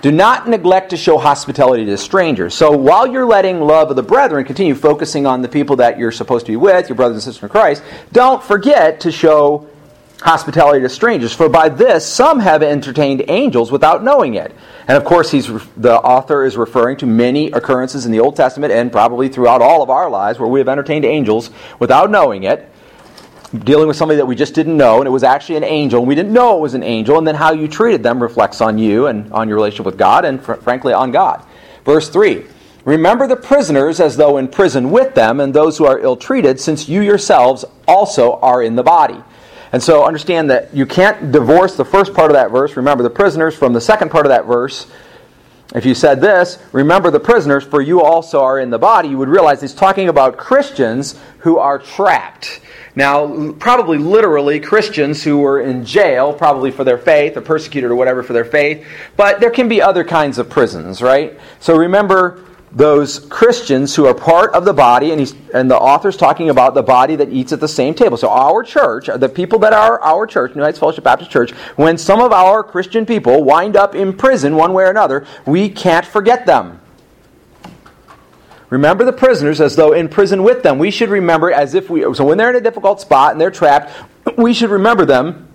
Do not neglect to show hospitality to strangers. So while you're letting love of the brethren continue, focusing on the people that you're supposed to be with, your brothers and sisters in Christ, don't forget to show hospitality to strangers. For by this, some have entertained angels without knowing it. And of course, he's the author is referring to many occurrences in the Old Testament and probably throughout all of our lives where we have entertained angels without knowing it, dealing with somebody that we just didn't know, and it was actually an angel, and we didn't know it was an angel, and then how you treated them reflects on you and on your relationship with God and, fr- frankly, on God. Verse three, remember the prisoners as though in prison with them and those who are ill-treated, since you yourselves also are in the body. And so understand that you can't divorce the first part of that verse, remember the prisoners, from the second part of that verse. If you said this, remember the prisoners, for you also are in the body, you would realize he's talking about Christians who are trapped. Now, probably literally Christians who were in jail, probably for their faith, or persecuted or whatever for their faith, but there can be other kinds of prisons, right? So remember those Christians who are part of the body, and he's, and the author's talking about the body that eats at the same table. So our church, the people that are our church, New Heights Fellowship Baptist Church, when some of our Christian people wind up in prison one way or another, we can't forget them. Remember the prisoners as though in prison with them. We should remember as if we... So when they're in a difficult spot and they're trapped, we should remember them.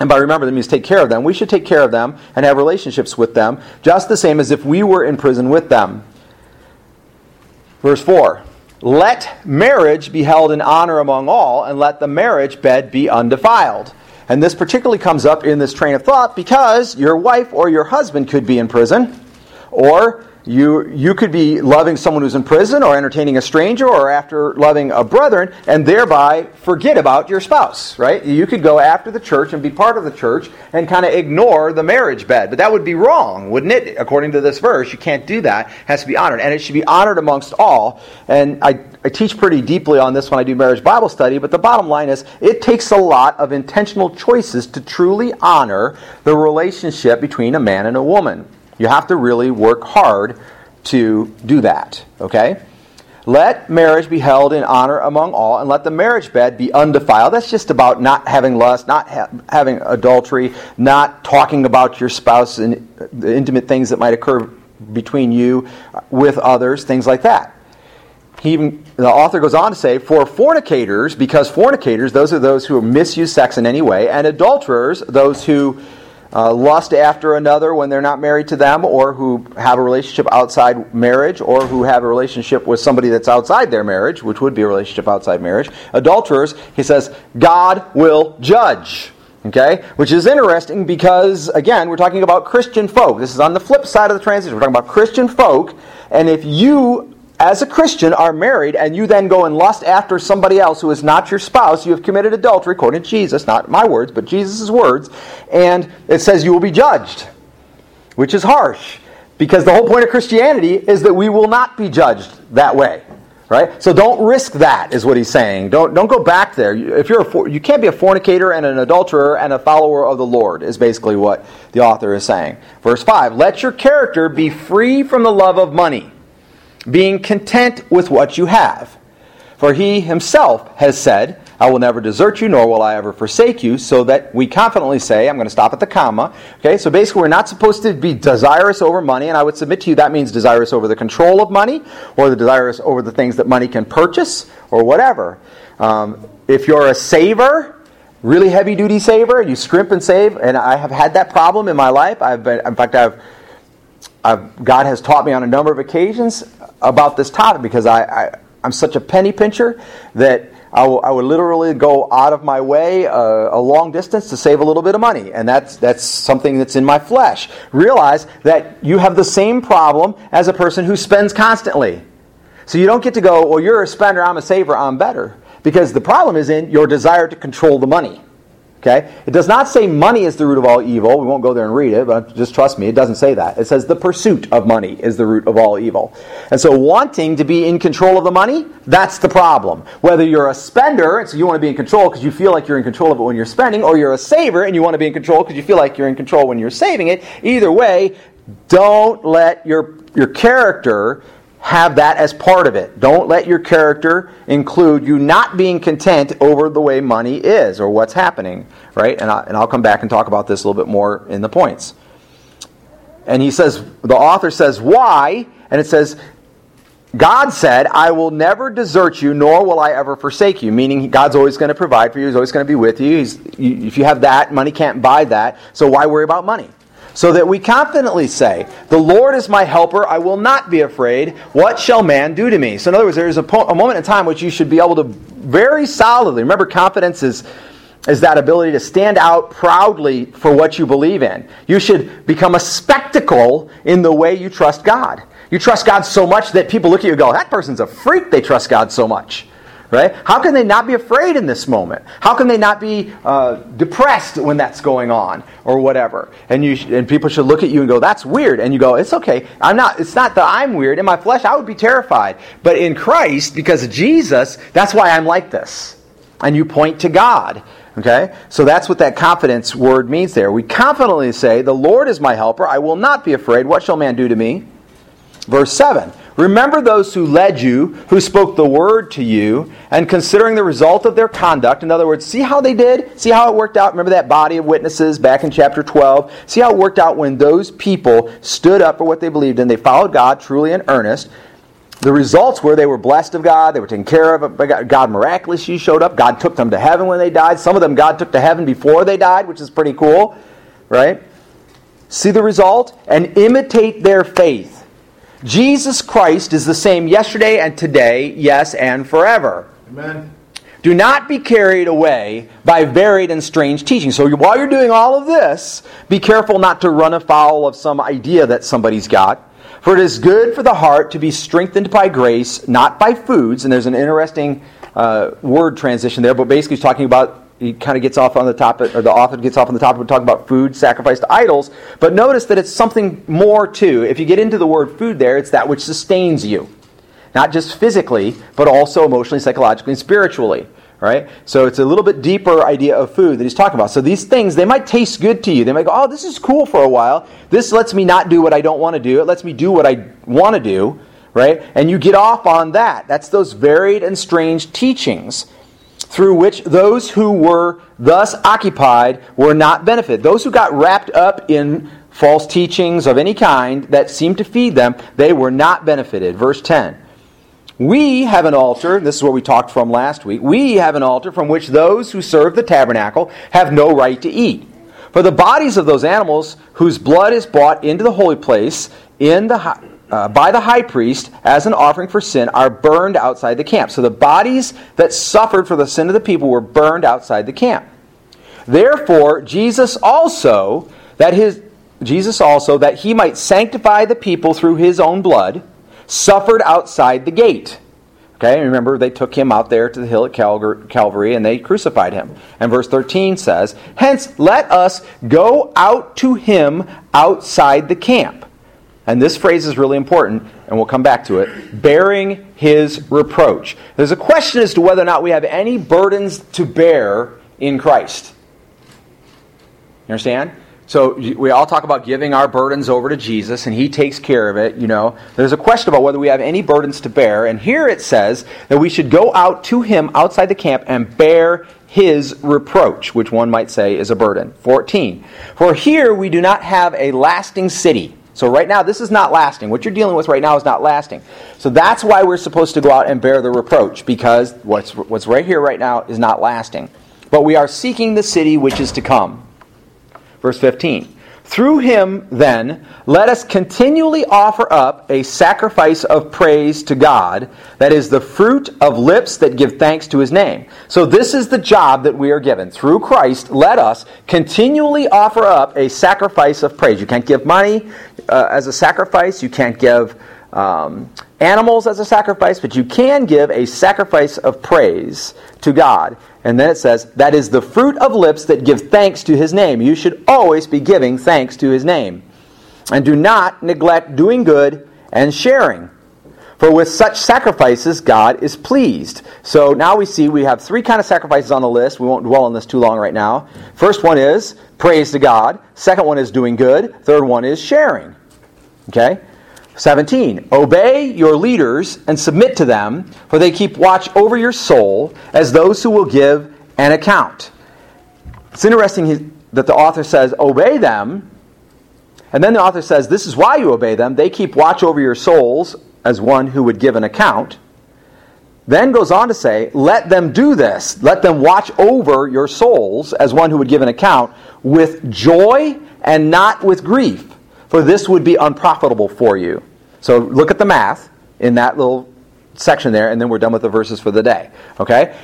And by remember them means take care of them. We should take care of them and have relationships with them, just the same as if we were in prison with them. Verse four, let marriage be held in honor among all, and let the marriage bed be undefiled. And this particularly comes up in this train of thought because your wife or your husband could be in prison, or You you could be loving someone who's in prison or entertaining a stranger or after loving a brethren and thereby forget about your spouse, right? You could go after the church and be part of the church and kind of ignore the marriage bed. But that would be wrong, wouldn't it? According to this verse, you can't do that. It has to be honored. And it should be honored amongst all. And I, I teach pretty deeply on this when I do marriage Bible study, but the bottom line is it takes a lot of intentional choices to truly honor the relationship between a man and a woman. You have to really work hard to do that, okay? Let marriage be held in honor among all, and let the marriage bed be undefiled. That's just about not having lust, not ha- having adultery, not talking about your spouse and the intimate things that might occur between you with others, things like that. He even, the author goes on to say, for fornicators, because fornicators, those are those who misuse sex in any way, and adulterers, those who Uh, lust after another when they're not married to them, or who have a relationship outside marriage, or who have a relationship with somebody that's outside their marriage, which would be a relationship outside marriage. Adulterers, he says, God will judge. Okay? Which is interesting because, again, we're talking about Christian folk. This is on the flip side of the transition. We're talking about Christian folk, and if you, as a Christian, are married, and you then go and lust after somebody else who is not your spouse, you have committed adultery, according to Jesus, not my words, but Jesus' words, and it says you will be judged, which is harsh, because the whole point of Christianity is that we will not be judged that way, right? So don't risk that, is what he's saying. Don't don't go back there. If you're a for, you can't be a fornicator and an adulterer and a follower of the Lord, is basically what the author is saying. Verse five, let your character be free from the love of money, being content with what you have. For he himself has said, I will never desert you, nor will I ever forsake you, so that we confidently say, I'm going to stop at the comma. Okay, so basically we're not supposed to be desirous over money, and I would submit to you that means desirous over the control of money, or the desirous over the things that money can purchase, or whatever. Um, if you're a saver, really heavy-duty saver, you scrimp and save, and I have had that problem in my life. I've been, in fact, I've I've, God has taught me on a number of occasions about this topic because I, I, I'm such a penny pincher that I, w- I would literally go out of my way uh, a long distance to save a little bit of money. And that's that's something that's in my flesh. Realize that you have the same problem as a person who spends constantly. So you don't get to go, well, you're a spender, I'm a saver, I'm better. Because the problem is in your desire to control the money. Okay? It does not say money is the root of all evil. We won't go there and read it, but just trust me, it doesn't say that. It says the pursuit of money is the root of all evil. And so wanting to be in control of the money, that's the problem. Whether you're a spender, and so you want to be in control because you feel like you're in control of it when you're spending, or you're a saver and you want to be in control because you feel like you're in control when you're saving it, either way, don't let your your character have that as part of it. Don't let your character include you not being content over the way money is or what's happening, right? And, I, and I'll come back and talk about this a little bit more in the points. And he says, the author says, why? And it says, God said, I will never desert you, nor will I ever forsake you. Meaning God's always going to provide for you. He's always going to be with you. He's, if you have that, money can't buy that. So why worry about money? So that we confidently say, the Lord is my helper, I will not be afraid, what shall man do to me? So in other words, there is a, po- a moment in time which you should be able to very solidly, remember confidence is, is that ability to stand out proudly for what you believe in. You should become a spectacle in the way you trust God. You trust God so much that people look at you and go, that person's a freak, they trust God so much. Right? How can they not be afraid in this moment? How can they not be uh, depressed when that's going on or whatever? And you sh- and people should look at you and go, "That's weird." And you go, "It's okay. I'm not. It's not that I'm weird. In my flesh, I would be terrified. But in Christ, because of Jesus, that's why I'm like this." And you point to God. Okay? So that's what that confidence word means there. We confidently say, "The Lord is my helper. I will not be afraid. What shall man do to me?" Verse seven. Remember those who led you, who spoke the word to you, and considering the result of their conduct. In other words, see how they did? See how it worked out? Remember that body of witnesses back in chapter twelve? See how it worked out when those people stood up for what they believed in. They followed God truly in earnest. The results were they were blessed of God. They were taken care of by God. God miraculously showed up. God took them to heaven when they died. Some of them God took to heaven before they died, which is pretty cool, right? See the result? And imitate their faith. Jesus Christ is the same yesterday and today, yes, and forever. Amen. Do not be carried away by varied and strange teaching. So while you're doing all of this, be careful not to run afoul of some idea that somebody's got. For it is good for the heart to be strengthened by grace, not by foods. And there's an interesting uh, word transition there, but basically he's talking about, he kind of gets off on the topic, or the author gets off on the topic of talking about food sacrificed to idols. But notice that it's something more too. If you get into the word food there, it's that which sustains you. Not just physically, but also emotionally, psychologically, and spiritually. Right? So it's a little bit deeper idea of food that he's talking about. So these things, they might taste good to you. They might go, oh, this is cool for a while. This lets me not do what I don't want to do. It lets me do what I want to do. Right? And you get off on that. That's those varied and strange teachings through which those who were thus occupied were not benefited. Those who got wrapped up in false teachings of any kind that seemed to feed them, they were not benefited. Verse ten. We have an altar, this is what we talked from last week, we have an altar from which those who serve the tabernacle have no right to eat. For the bodies of those animals whose blood is brought into the holy place in the uh, by the high priest as an offering for sin are burned outside the camp. So the bodies that suffered for the sin of the people were burned outside the camp. Therefore, Jesus also, that his Jesus also, that he might sanctify the people through his own blood, suffered outside the gate. Okay, remember they took him out there to the hill at Calvary and they crucified him. And verse thirteen says, hence let us go out to him outside the camp. And this phrase is really important, and we'll come back to it. Bearing his reproach. There's a question as to whether or not we have any burdens to bear in Christ. You understand? So we all talk about giving our burdens over to Jesus, and he takes care of it, you know. There's a question about whether we have any burdens to bear, and here it says that we should go out to him outside the camp and bear his reproach, which one might say is a burden. fourteen, for here we do not have a lasting city. So right now, this is not lasting. What you're dealing with right now is not lasting. So that's why we're supposed to go out and bear the reproach, because what's what's right here right now is not lasting. But we are seeking the city which is to come. Verse fifteen, through him, then, let us continually offer up a sacrifice of praise to God, that is the fruit of lips that give thanks to his name. So this is the job that we are given. Through Christ, let us continually offer up a sacrifice of praise. You can't give money uh, as a sacrifice. You can't give um, animals as a sacrifice, but you can give a sacrifice of praise to God. And then it says, that is the fruit of lips that give thanks to his name. You should always be giving thanks to his name. And do not neglect doing good and sharing. For with such sacrifices, God is pleased. So now we see we have three kind of sacrifices on the list. We won't dwell on this too long right now. First one is praise to God. Second one is doing good. Third one is sharing. Okay? seventeen, obey your leaders and submit to them, for they keep watch over your soul as those who will give an account. It's interesting that the author says, obey them, and then the author says, this is why you obey them. They keep watch over your souls as one who would give an account. Then goes on to say, let them do this. Let them watch over your souls as one who would give an account with joy and not with grief. For this would be unprofitable for you. So look at the math in that little section there, and then we're done with the verses for the day. Okay?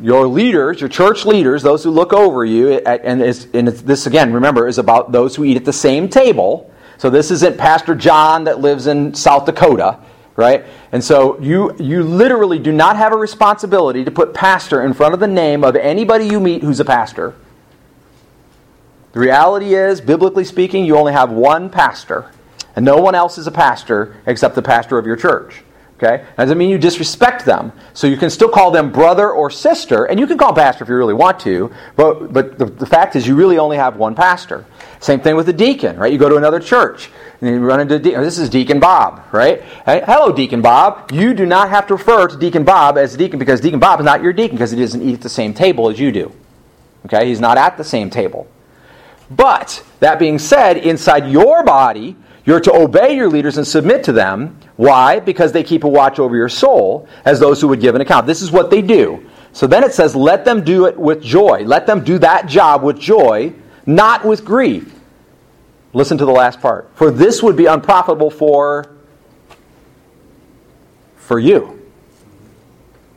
Your leaders, your church leaders, those who look over you, and, it's, and it's, this again, remember, is about those who eat at the same table. So this isn't Pastor John that lives in South Dakota, right? And so you you literally do not have a responsibility to put pastor in front of the name of anybody you meet who's a pastor. The reality is, biblically speaking, you only have one pastor. And no one else is a pastor except the pastor of your church. Okay? That doesn't mean you disrespect them. So you can still call them brother or sister. And you can call them pastor if you really want to. But but the, the fact is, you really only have one pastor. Same thing with the deacon, right? You go to another church. And you run into a deacon. This is Deacon Bob, right? Hey, hello, Deacon Bob. You do not have to refer to Deacon Bob as deacon, because Deacon Bob is not your deacon, because he doesn't eat at the same table as you do. Okay? He's not at the same table. But, that being said, inside your body, you're to obey your leaders and submit to them. Why? Because they keep a watch over your soul as those who would give an account. This is what they do. So then it says, let them do it with joy. Let them do that job with joy, not with grief. Listen to the last part. For this would be unprofitable for, for you.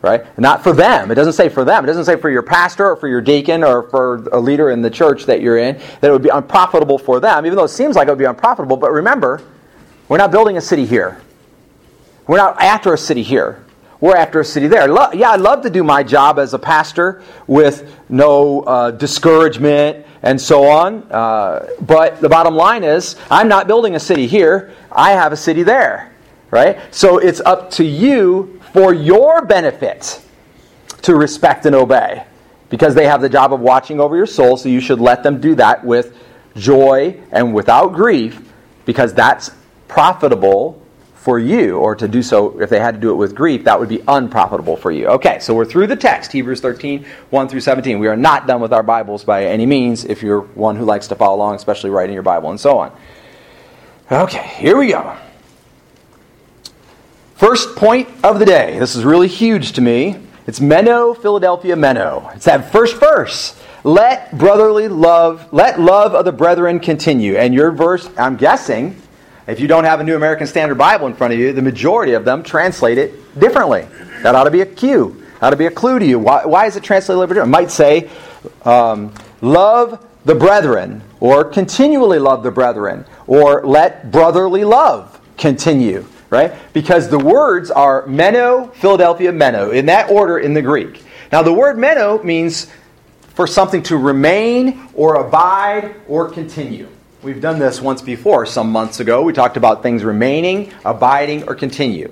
Right? Not for them. It doesn't say for them. It doesn't say for your pastor or for your deacon or for a leader in the church that you're in, that it would be unprofitable for them, even though it seems like it would be unprofitable. But remember, We're not building a city here. We're not after a city here. We're after a city there. Lo- yeah, I'd love to do my job as a pastor with no uh, discouragement and so on. Uh, but the bottom line is, I'm not building a city here. I have a city there, right? So it's up to you for your benefit to respect and obey, because they have the job of watching over your soul, so you should let them do that with joy and without grief, because that's profitable for you. Or to do so, if they had to do it with grief, that would be unprofitable for you. Okay, so we're through the text, Hebrews thirteen, one through seventeen. We are not done with our Bibles by any means, if you're one who likes to follow along, especially writing your Bible and so on. Okay, here we go. First point of the day. This is really huge to me. It's Menno, Philadelphia, Menno. It's that first verse. Let brotherly love, let love of the brethren continue. And your verse, I'm guessing, if you don't have a New American Standard Bible in front of you, the majority of them translate it differently. That ought to be a cue. That ought to be a clue to you. Why, why is it translated a little bit different? It might say, um, love the brethren, or continually love the brethren, or let brotherly love continue. Right? Because the words are Menno, Philadelphia, Menno, in that order in the Greek. Now the word Menno means for something to remain or abide or continue. We've done this once before some months ago. We talked about things remaining, abiding, or continue.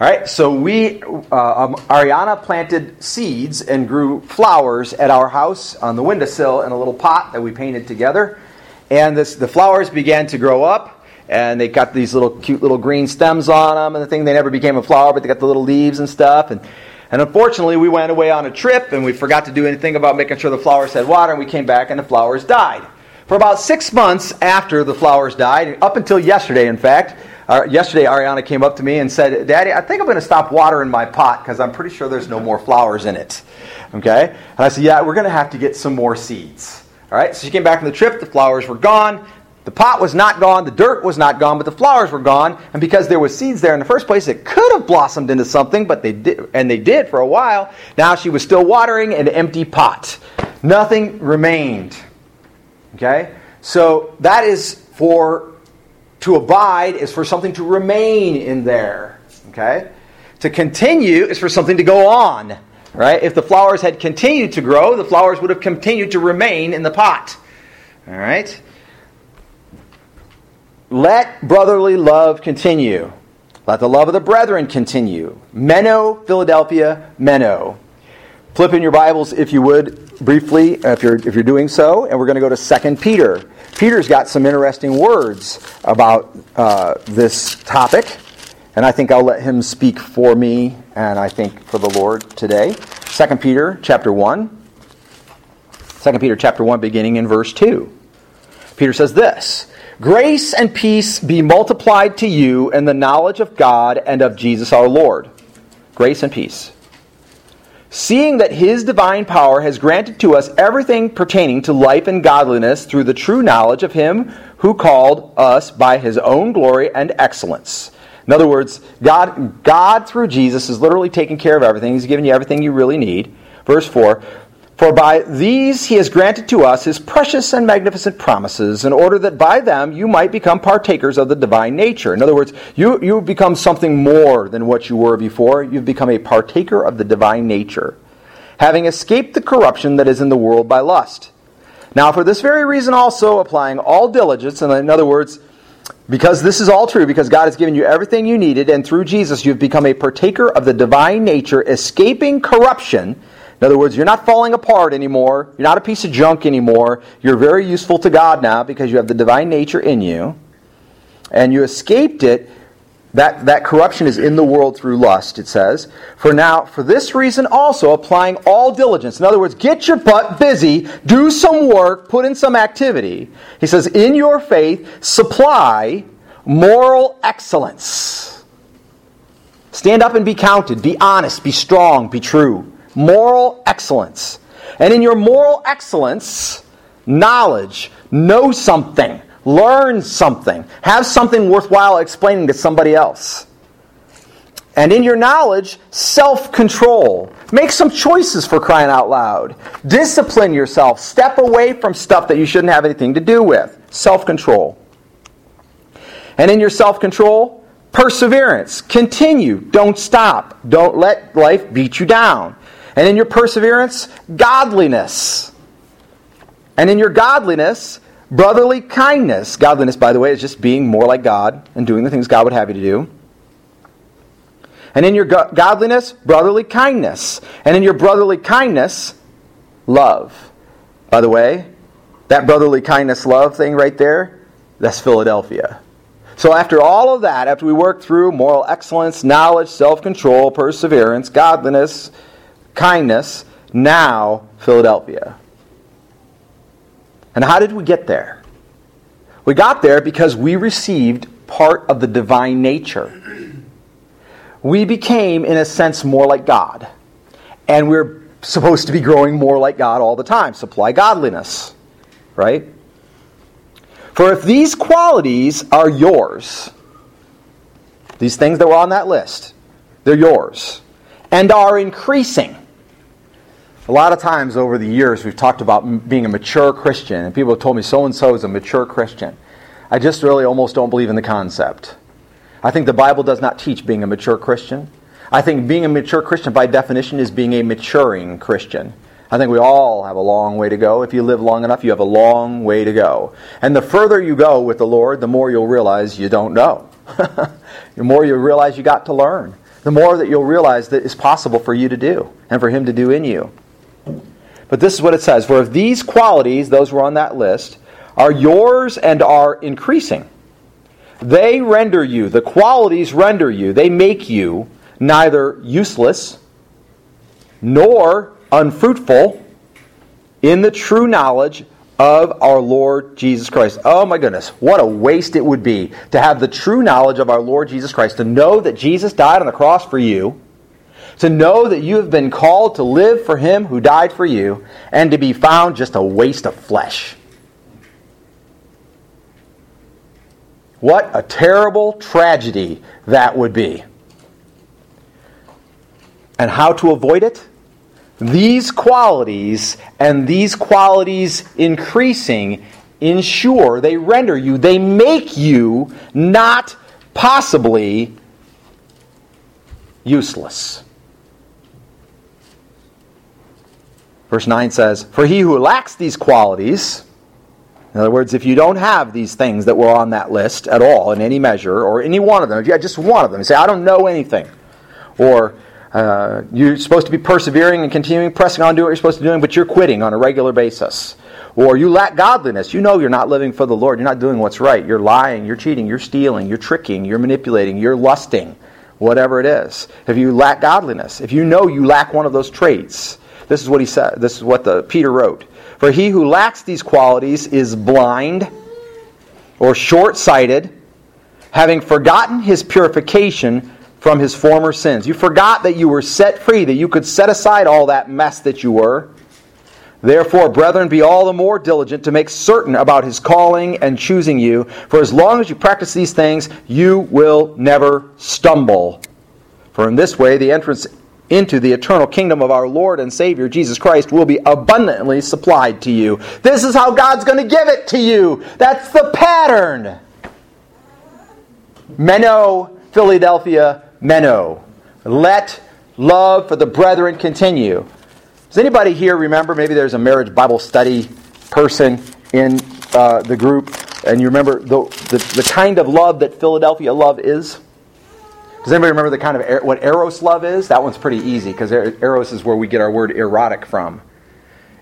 All right, so we, uh, um, Ariana planted seeds and grew flowers at our house on the windowsill in a little pot that we painted together. And this, the flowers began to grow up. And they got these little cute little green stems on them, and the thing, they never became a flower, but they got the little leaves and stuff. And and unfortunately, we went away on a trip, and we forgot to do anything about making sure the flowers had water, and we came back, and the flowers died. For about six months after the flowers died, up until yesterday, in fact, uh, yesterday Ariana came up to me and said, "Daddy, I think I'm going to stop watering my pot, because I'm pretty sure there's no more flowers in it." Okay? And I said, "Yeah, we're going to have to get some more seeds." All right? So she came back from the trip, the flowers were gone. The pot was not gone, the dirt was not gone, but the flowers were gone. And because there were seeds there in the first place, it could have blossomed into something, but they did, and they did for a while. Now she was still watering an empty pot. Nothing remained. Okay? So that is for, to abide is for something to remain in there. Okay? To continue is for something to go on. Right? If the flowers had continued to grow, the flowers would have continued to remain in the pot. All right? Let brotherly love continue. Let the love of the brethren continue. Menno, Philadelphia, Menno. Flip in your Bibles, if you would, briefly, if you're if you're doing so, and we're going to go to Second Peter. Peter's got some interesting words about uh, this topic, and I think I'll let him speak for me, and I think for the Lord today. Second Peter chapter one. Second Peter chapter one, beginning in verse two. Peter says this: "Grace and peace be multiplied to you in the knowledge of God and of Jesus our Lord." Grace and peace. "Seeing that his divine power has granted to us everything pertaining to life and godliness through the true knowledge of him who called us by his own glory and excellence." In other words, God, God through Jesus is literally taking care of everything. He's given you everything you really need. Verse four. "For by these he has granted to us his precious and magnificent promises, in order that by them you might become partakers of the divine nature." In other words, you, you become something more than what you were before. You've become a partaker of the divine nature, "having escaped the corruption that is in the world by lust. Now for this very reason also, applying all diligence," and in other words, because this is all true, because God has given you everything you needed, and through Jesus you've become a partaker of the divine nature, escaping corruption. In other words, you're not falling apart anymore. You're not a piece of junk anymore. You're very useful to God now because you have the divine nature in you. And you escaped it. That, that corruption is in the world through lust, it says. "For now, for this reason also, applying all diligence." In other words, get your butt busy. Do some work. Put in some activity. He says, "in your faith, supply moral excellence." Stand up and be counted. Be honest. Be strong. Be true. Moral excellence. "And in your moral excellence, knowledge." Know something. Learn something. Have something worthwhile explaining to somebody else. "And in your knowledge, self-control." Make some choices, for crying out loud. Discipline yourself. Step away from stuff that you shouldn't have anything to do with. Self-control. And in your self-control, perseverance. Continue. Don't stop. Don't let life beat you down. And in your perseverance, godliness. And in your godliness, brotherly kindness. Godliness, by the way, is just being more like God and doing the things God would have you to do. And in your go- godliness, brotherly kindness. And in your brotherly kindness, love. By the way, that brotherly kindness love thing right there, that's Philadelphia. So after all of that, after we work through moral excellence, knowledge, self-control, perseverance, godliness, kindness, now Philadelphia. And how did we get there? We got there because we received part of the divine nature. We became, in a sense, more like God. And we're supposed to be growing more like God all the time. Supply godliness, right? For if these qualities are yours, these things that were on that list, they're yours, and are increasing. A lot of times over the years, we've talked about being a mature Christian, and people have told me so-and-so is a mature Christian. I just really almost don't believe in the concept. I think the Bible does not teach being a mature Christian. I think being a mature Christian, by definition, is being a maturing Christian. I think we all have a long way to go. If you live long enough, you have a long way to go. And the further you go with the Lord, the more you'll realize you don't know. The more you realize you got to learn. The more that you'll realize that it's possible for you to do and for Him to do in you. But this is what it says. For if these qualities, those who are on that list, are yours and are increasing, they render you, the qualities render you, they make you neither useless nor unfruitful in the true knowledge of our Lord Jesus Christ. Oh my goodness, what a waste it would be to have the true knowledge of our Lord Jesus Christ, to know that Jesus died on the cross for you, to know that you have been called to live for Him who died for you, and to be found just a waste of flesh. What a terrible tragedy that would be. And how to avoid it? These qualities, and these qualities increasing, ensure, they render you, they make you not possibly useless. Verse nine says, for he who lacks these qualities... In other words, if you don't have these things that were on that list at all in any measure, or any one of them, if you had just one of them, you say, I don't know anything. Or uh, you're supposed to be persevering and continuing, pressing on, doing what you're supposed to be doing, but you're quitting on a regular basis. Or you lack godliness. You know you're not living for the Lord. You're not doing what's right. You're lying. You're cheating. You're stealing. You're tricking. You're manipulating. You're lusting. Whatever it is. If you lack godliness, if you know you lack one of those traits, this is what he said. This is what the Peter wrote. For he who lacks these qualities is blind or short-sighted, having forgotten his purification from his former sins. You forgot that you were set free, that you could set aside all that mess that you were. Therefore, brethren, be all the more diligent to make certain about his calling and choosing you. For as long as you practice these things, you will never stumble. For in this way, the entrance into the eternal kingdom of our Lord and Savior Jesus Christ will be abundantly supplied to you. This is how God's going to give it to you. That's the pattern. Meno, Philadelphia, Meno. Let love for the brethren continue. Does anybody here remember, maybe there's a marriage Bible study person in uh, the group, and you remember the, the, the kind of love that Philadelphia love is? Does anybody remember the kind of what eros love is? That one's pretty easy, because eros is where we get our word erotic from.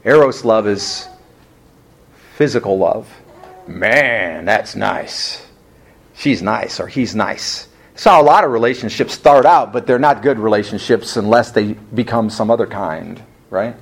Eros love is physical love. Man, that's nice. She's nice, or he's nice. That's how a lot of relationships start out, but they're not good relationships unless they become some other kind, right?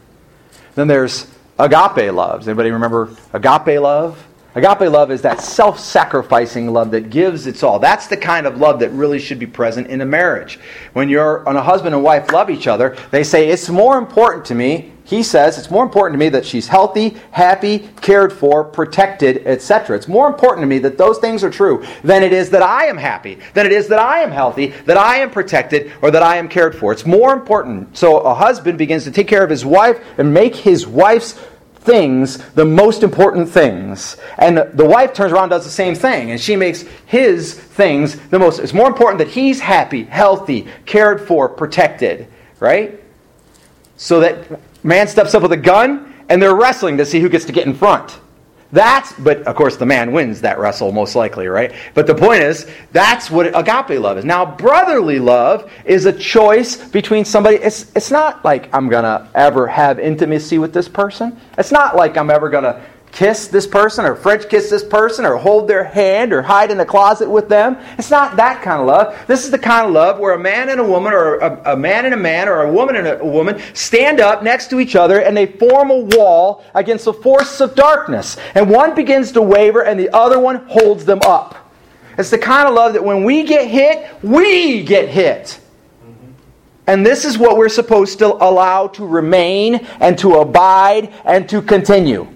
Then there's agape love. Does anybody remember agape love? Agape love is that self-sacrificing love that gives its all. That's the kind of love that really should be present in a marriage. When you're when a husband and wife love each other, they say, it's more important to me, he says, it's more important to me that she's healthy, happy, cared for, protected, et cetera. It's more important to me that those things are true than it is that I am happy, than it is that I am healthy, that I am protected, or that I am cared for. It's more important. So a husband begins to take care of his wife and make his wife's things, the most important things. And the wife turns around and does the same thing, and she makes his things the most. It's more important that he's happy, healthy, cared for, protected, right? So that man steps up with a gun, and they're wrestling to see who gets to get in front. That's, but of course the man wins that wrestle most likely, right? But the point is, that's what agape love is. Now, brotherly love is a choice between somebody. It's it's not like I'm going to ever have intimacy with this person. It's not like I'm ever going to kiss this person or French kiss this person or hold their hand or hide in a closet with them. It's not that kind of love. This is the kind of love where a man and a woman or a, a man and a man or a woman and a woman stand up next to each other and they form a wall against the force of darkness. And one begins to waver and the other one holds them up. It's the kind of love that when we get hit, we get hit. And this is what we're supposed to allow to remain and to abide and to continue.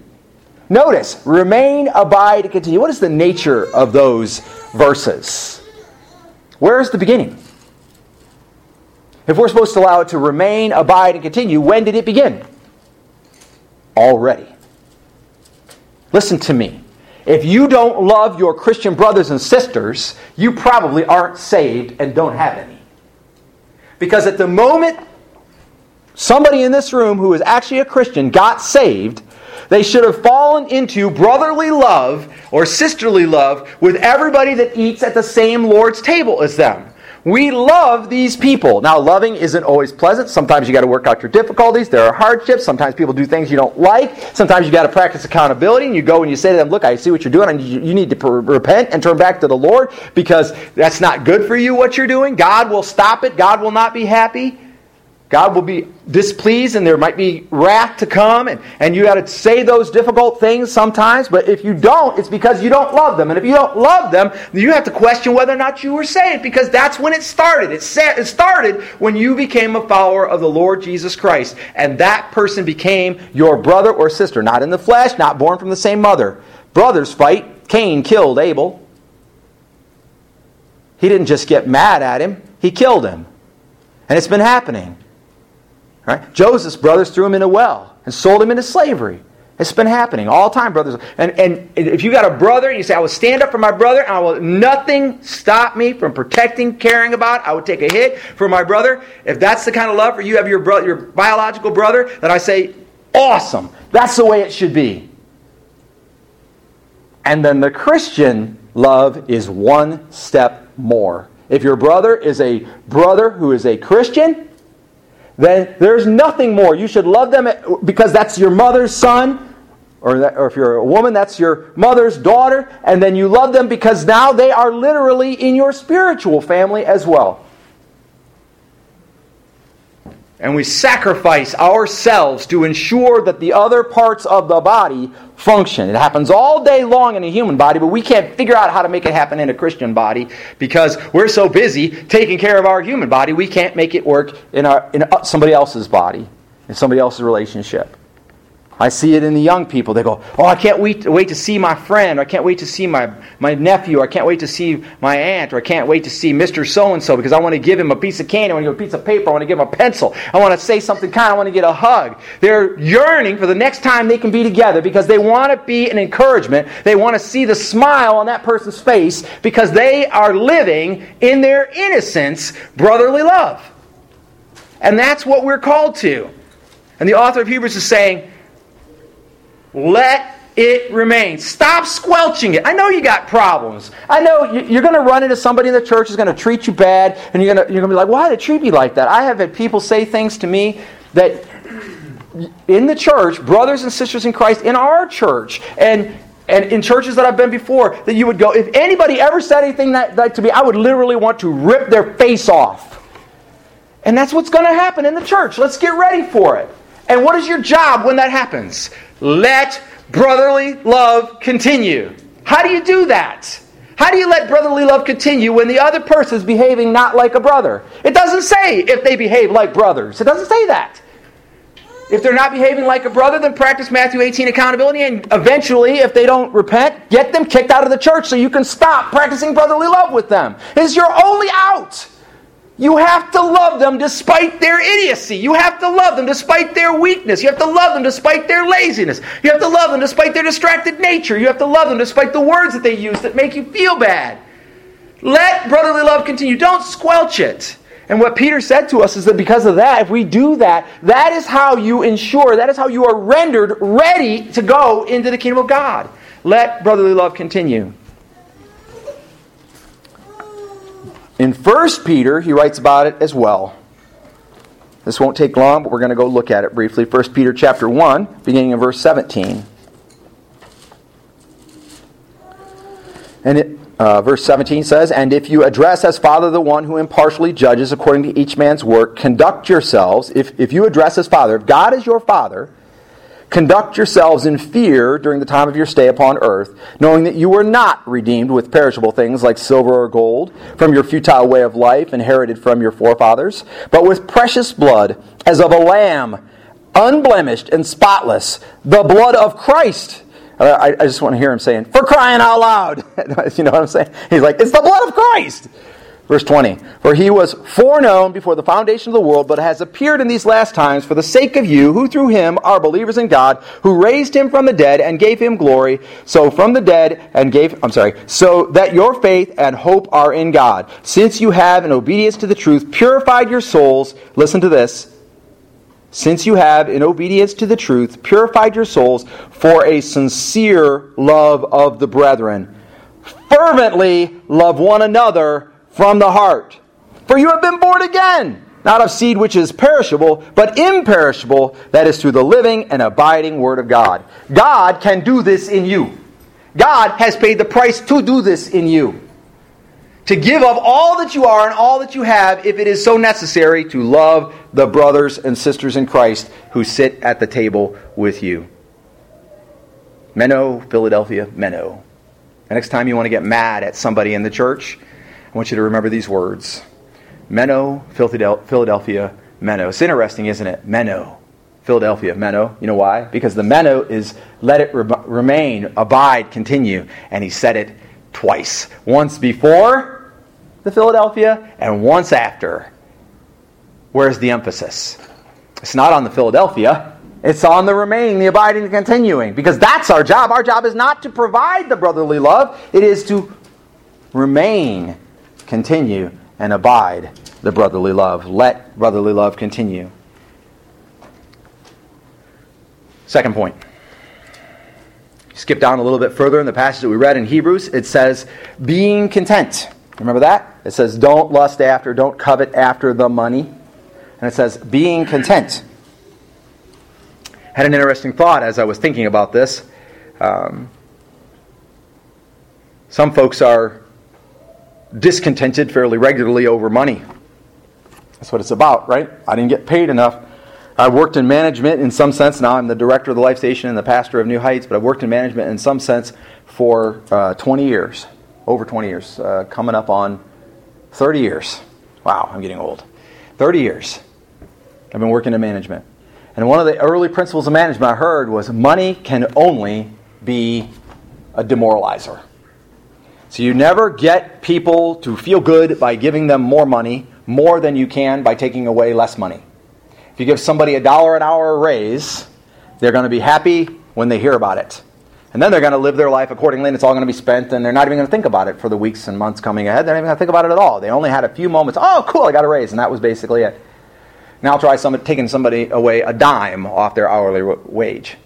Notice, remain, abide, and continue. What is the nature of those verses? Where is the beginning? If we're supposed to allow it to remain, abide, and continue, when did it begin? Already. Listen to me. If you don't love your Christian brothers and sisters, you probably aren't saved and don't have any. Because at the moment somebody in this room who is actually a Christian got saved, they should have fallen into brotherly love or sisterly love with everybody that eats at the same Lord's table as them. We love these people. Now, loving isn't always pleasant. Sometimes you got to work out your difficulties. There are hardships. Sometimes people do things you don't like. Sometimes you got to practice accountability, and you go and you say to them, look, I see what you're doing. I need you, you need to per- repent and turn back to the Lord because that's not good for you, what you're doing. God will stop it. God will not be happy. God will be displeased and there might be wrath to come, and, and you got to say those difficult things sometimes, but if you don't, it's because you don't love them. And if you don't love them, then you have to question whether or not you were saved, because that's when it started. It, sa- it started when you became a follower of the Lord Jesus Christ, and that person became your brother or sister, not in the flesh, not born from the same mother. Brothers fight. Cain killed Abel. He didn't just get mad at him, he killed him. And it's been happening. Right? Joseph's brothers threw him in a well and sold him into slavery. It's been happening all the time, brothers. And, and if you got a brother and you say, I will stand up for my brother, and I will nothing stop me from protecting, caring about, I would take a hit for my brother. If that's the kind of love for you have your bro- your biological brother, then I say, awesome. That's the way it should be. And then the Christian love is one step more. If your brother is a brother who is a Christian, then there's nothing more. You should love them because that's your mother's son, or, that, or if you're a woman, that's your mother's daughter, and then you love them because now they are literally in your spiritual family as well. And we sacrifice ourselves to ensure that the other parts of the body function. It happens all day long in a human body, but we can't figure out how to make it happen in a Christian body because we're so busy taking care of our human body, we can't make it work in our in somebody else's body, in somebody else's relationship. I see it in the young people. They go, oh, I can't wait to, wait to see my friend, or I can't wait to see my, my nephew, or I can't wait to see my aunt, or I can't wait to see Mister So-and-so because I want to give him a piece of candy, I want to give him a piece of paper, I want to give him a pencil, I want to say something kind, I want to get a hug. They're yearning for the next time they can be together because they want to be an encouragement. They want to see the smile on that person's face because they are living in their innocence brotherly love. And that's what we're called to. And the author of Hebrews is saying, let it remain. Stop squelching it. I know you got problems. I know you're going to run into somebody in the church who's going to treat you bad, and you're going to, you're going to be like, why did they treat me like that? I have had people say things to me that in the church, brothers and sisters in Christ, in our church, and and in churches that I've been before, that you would go, if anybody ever said anything that, that to me, I would literally want to rip their face off. And that's what's going to happen in the church. Let's get ready for it. And what is your job when that happens? Let brotherly love continue. How do you do that? How do you let brotherly love continue when the other person's behaving not like a brother? It doesn't say if they behave like brothers. It doesn't say that. If they're not behaving like a brother, then practice Matthew eighteen accountability, and eventually, if they don't repent, get them kicked out of the church so you can stop practicing brotherly love with them. It's your only out. You have to love them despite their idiocy. You have to love them despite their weakness. You have to love them despite their laziness. You have to love them despite their distracted nature. You have to love them despite the words that they use that make you feel bad. Let brotherly love continue. Don't squelch it. And what Peter said to us is that because of that, if we do that, that is how you ensure, that is how you are rendered ready to go into the kingdom of God. Let brotherly love continue. In First Peter, he writes about it as well. This won't take long, but we're going to go look at it briefly. First Peter chapter one, beginning in verse seventeen. And it, uh, verse seventeen says, "And if you address as Father the one who impartially judges according to each man's work, conduct yourselves," if, if you address as Father, if God is your Father, "conduct yourselves in fear during the time of your stay upon earth, knowing that you were not redeemed with perishable things like silver or gold from your futile way of life inherited from your forefathers, but with precious blood as of a lamb, unblemished and spotless, the blood of Christ." I, I just want to hear him saying, "For crying out loud." You know what I'm saying? He's like, it's the blood of Christ. Verse twenty, "For he was foreknown before the foundation of the world, but has appeared in these last times for the sake of you, who through him are believers in God, who raised him from the dead and gave him glory. So from the dead and gave, I'm sorry, so that your faith and hope are in God. Since you have, in obedience to the truth, purified your souls," listen to this, "since you have, in obedience to the truth, purified your souls for a sincere love of the brethren. Fervently love one another from the heart. For you have been born again, not of seed which is perishable, but imperishable, that is through the living and abiding Word of God." God can do this in you. God has paid the price to do this in you. To give up all that you are and all that you have, if it is so necessary, to love the brothers and sisters in Christ who sit at the table with you. Menno, Philadelphia, Menno. The next time you want to get mad at somebody in the church, I want you to remember these words. Menno, Philadelphia, Menno. It's interesting, isn't it? Menno, Philadelphia, Menno. You know why? Because the Menno is let it re- remain, abide, continue. And he said it twice. Once before the Philadelphia and once after. Where's the emphasis? It's not on the Philadelphia. It's on the remaining, the abiding, the continuing. Because that's our job. Our job is not to provide the brotherly love. It is to remain, continue, and abide the brotherly love. Let brotherly love continue. Second point. Skip down a little bit further in the passage that we read in Hebrews. It says, being content. Remember that? It says, don't lust after, don't covet after the money. And it says, being content. Had an interesting thought as I was thinking about this. Um, some folks are discontented fairly regularly over money. That's what it's about, right? I didn't get paid enough. I worked in management in some sense. Now I'm the director of the Life Station and the pastor of New Heights, but I've worked in management in some sense for uh, twenty years, over twenty years, uh, coming up on thirty years. Wow, I'm getting old. thirty years I've been working in management. And one of the early principles of management I heard was money can only be a demoralizer. So you never get people to feel good by giving them more money, more than you can by taking away less money. If you give somebody a dollar an hour raise, they're going to be happy when they hear about it. And then they're going to live their life accordingly, and it's all going to be spent, and they're not even going to think about it for the weeks and months coming ahead. They're not even going to think about it at all. They only had a few moments. Oh, cool, I got a raise, and that was basically it. Now try somebody, taking somebody away a dime off their hourly wage.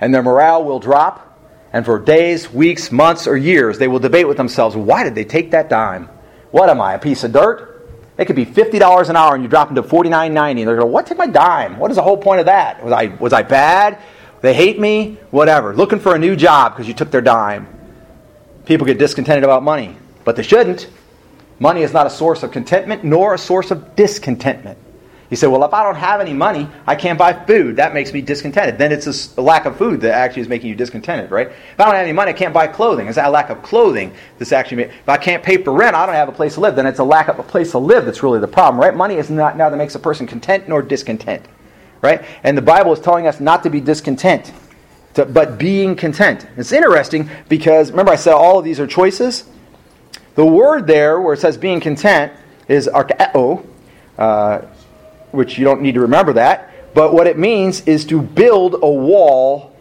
And their morale will drop. And for days, weeks, months, or years, they will debate with themselves, why did they take that dime? What am I, a piece of dirt? It could be fifty dollars an hour and you drop them to forty-nine ninety. And they're going, what, take my dime? What is the whole point of that? Was I was I bad? They hate me? Whatever. Looking for a new job because you took their dime. People get discontented about money, but they shouldn't. Money is not a source of contentment nor a source of discontentment. You say, well, if I don't have any money, I can't buy food. That makes me discontented. Then it's a lack of food that actually is making you discontented, right? If I don't have any money, I can't buy clothing. It's that lack of clothing that's actually made. If I can't pay for rent, I don't have a place to live. Then it's a lack of a place to live that's really the problem, right? Money is not now that makes a person content nor discontent, right? And the Bible is telling us not to be discontent, to, but being content. It's interesting because, remember I said all of these are choices? The word there where it says being content is archeo, uh, which you don't need to remember that. But what it means is to build a wall.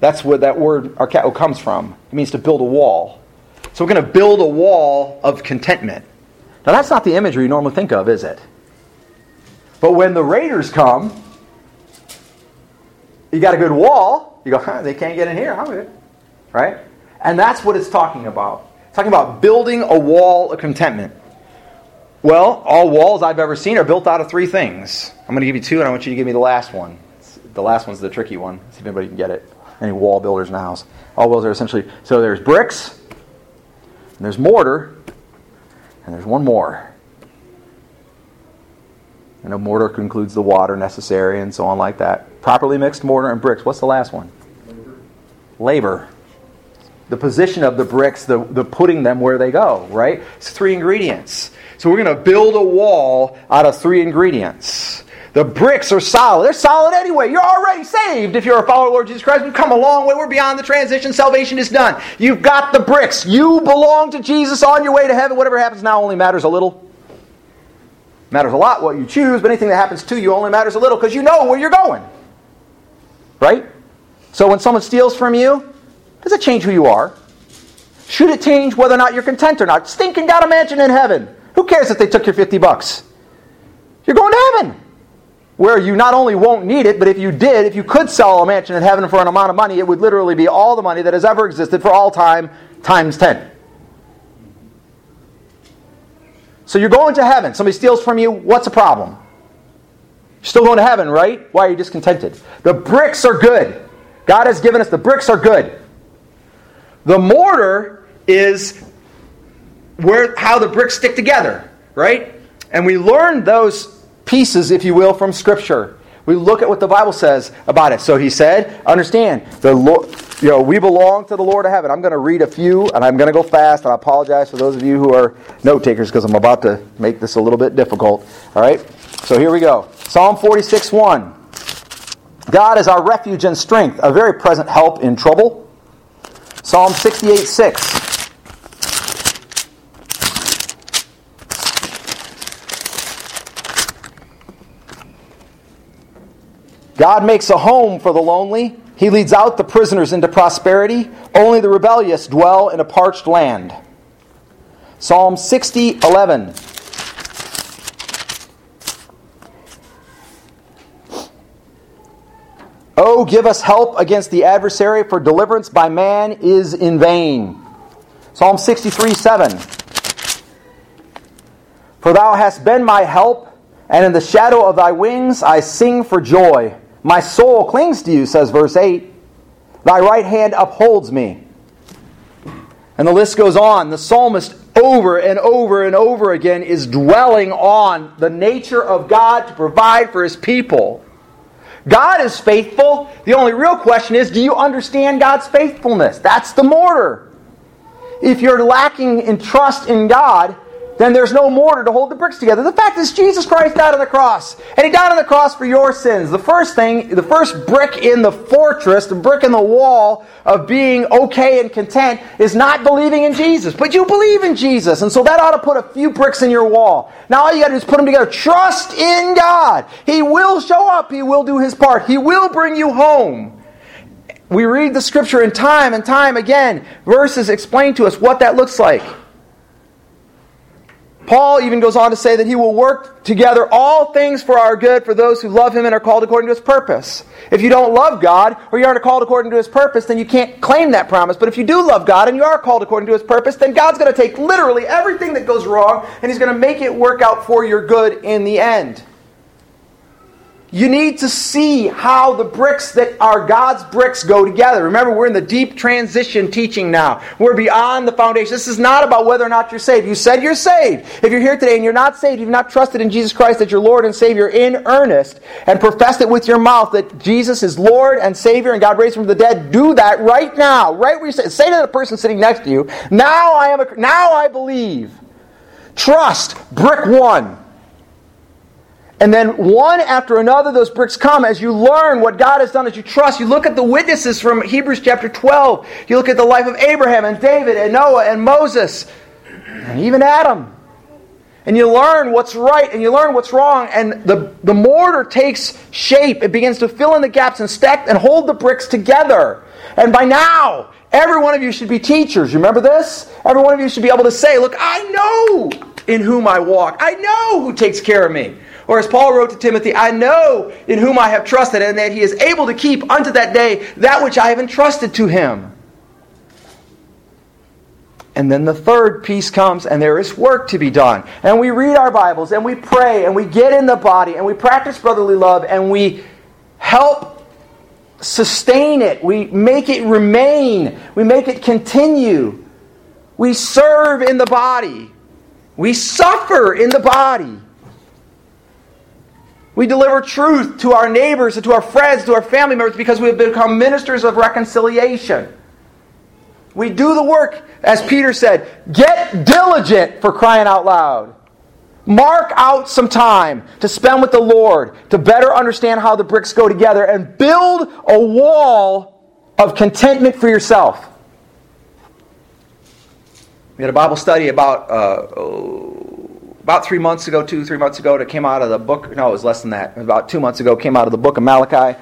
That's where that word archao comes from. It means to build a wall. So we're going to build a wall of contentment. Now that's not the imagery you normally think of, is it? But when the raiders come, you got a good wall. You go, huh, they can't get in here. I'm good. Right? And that's what it's talking about. It's talking about building a wall of contentment. Well, all walls I've ever seen are built out of three things. I'm going to give you two, and I want you to give me the last one. The last one's the tricky one. See if anybody can get it. Any wall builders in the house. All walls are essentially... So there's bricks, and there's mortar, and there's one more. And a mortar includes the water necessary and so on like that. Properly mixed mortar and bricks. What's the last one? Labor. Labor. The position of the bricks, the, the putting them where they go, right? It's three ingredients. So we're going to build a wall out of three ingredients. The bricks are solid. They're solid anyway. You're already saved if you're a follower of the Lord Jesus Christ. We've come a long way. We're beyond the transition. Salvation is done. You've got the bricks. You belong to Jesus on your way to heaven. Whatever happens now only matters a little. Matters a lot what you choose, but anything that happens to you only matters a little because you know where you're going. Right? So when someone steals from you, does it change who you are? Should it change whether or not you're content or not? Stinking got a mansion in heaven. Who cares if they took your fifty bucks? You're going to heaven, where you not only won't need it, but if you did, if you could sell a mansion in heaven for an amount of money, it would literally be all the money that has ever existed for all time, times ten. So you're going to heaven. Somebody steals from you, what's the problem? You're still going to heaven, right? Why are you discontented? The bricks are good. God has given us the bricks are good. The mortar is where how the bricks stick together, right? And we learn those pieces, if you will, from Scripture. We look at what the Bible says about it. So he said, understand, the Lord, you know, we belong to the Lord of heaven. I'm going to read a few, and I'm going to go fast, and I apologize for those of you who are note takers, because I'm about to make this a little bit difficult. All right? So here we go. Psalm forty-six one. God is our refuge and strength, a very present help in trouble. Psalm sixty-eight six. God makes a home for the lonely. He leads out the prisoners into prosperity. Only the rebellious dwell in a parched land. Psalm sixty eleven. Oh, give us help against the adversary, for deliverance by man is in vain. Psalm sixty-three seven. For thou hast been my help, and in the shadow of thy wings I sing for joy. My soul clings to you, says verse eight. Thy right hand upholds me. And the list goes on. The psalmist over and over and over again is dwelling on the nature of God to provide for his people. God is faithful. The only real question is, do you understand God's faithfulness? That's the mortar. If you're lacking in trust in God, then there's no mortar to hold the bricks together. The fact is, Jesus Christ died on the cross. And He died on the cross for your sins. The first thing, the first brick in the fortress, the brick in the wall of being okay and content is not believing in Jesus. But you believe in Jesus. And so that ought to put a few bricks in your wall. Now all you got to do is put them together. Trust in God. He will show up. He will do His part. He will bring you home. We read the Scripture in time and time again. Verses explain to us what that looks like. Paul even goes on to say that he will work together all things for our good for those who love him and are called according to his purpose. If you don't love God or you aren't called according to his purpose, then you can't claim that promise. But if you do love God and you are called according to his purpose, then God's going to take literally everything that goes wrong and he's going to make it work out for your good in the end. You need to see how the bricks that are God's bricks go together. Remember, we're in the deep transition teaching now. We're beyond the foundation. This is not about whether or not you're saved. You said you're saved. If you're here today and you're not saved, you've not trusted in Jesus Christ as your Lord and Savior in earnest, and professed it with your mouth that Jesus is Lord and Savior and God raised him from the dead, do that right now. Right where you say, say to the person sitting next to you, now I am a, now I believe. Trust, brick one. And then one after another, those bricks come as you learn what God has done, as you trust. You look at the witnesses from Hebrews chapter twelve. You look at the life of Abraham and David and Noah and Moses and even Adam. And you learn what's right and you learn what's wrong, and the, the mortar takes shape. It begins to fill in the gaps and stack and hold the bricks together. And by now, every one of you should be teachers. You remember this? Every one of you should be able to say, look, I know in whom I walk. I know who takes care of me. Or as Paul wrote to Timothy, I know in whom I have trusted, and that he is able to keep unto that day that which I have entrusted to him. And then the third piece comes, and there is work to be done. And we read our Bibles, and we pray, and we get in the body, and we practice brotherly love, and we help sustain it. We make it remain. We make it continue. We serve in the body. We suffer in the body. We deliver truth to our neighbors and to our friends, to our family members, because we have become ministers of reconciliation. We do the work, as Peter said, get diligent for crying out loud. Mark out some time to spend with the Lord to better understand how the bricks go together and build a wall of contentment for yourself. We had a Bible study about uh, oh, about three months ago, two, three months ago, that came out of the book. No, it was less than that. About two months ago, came out of the book of Malachi.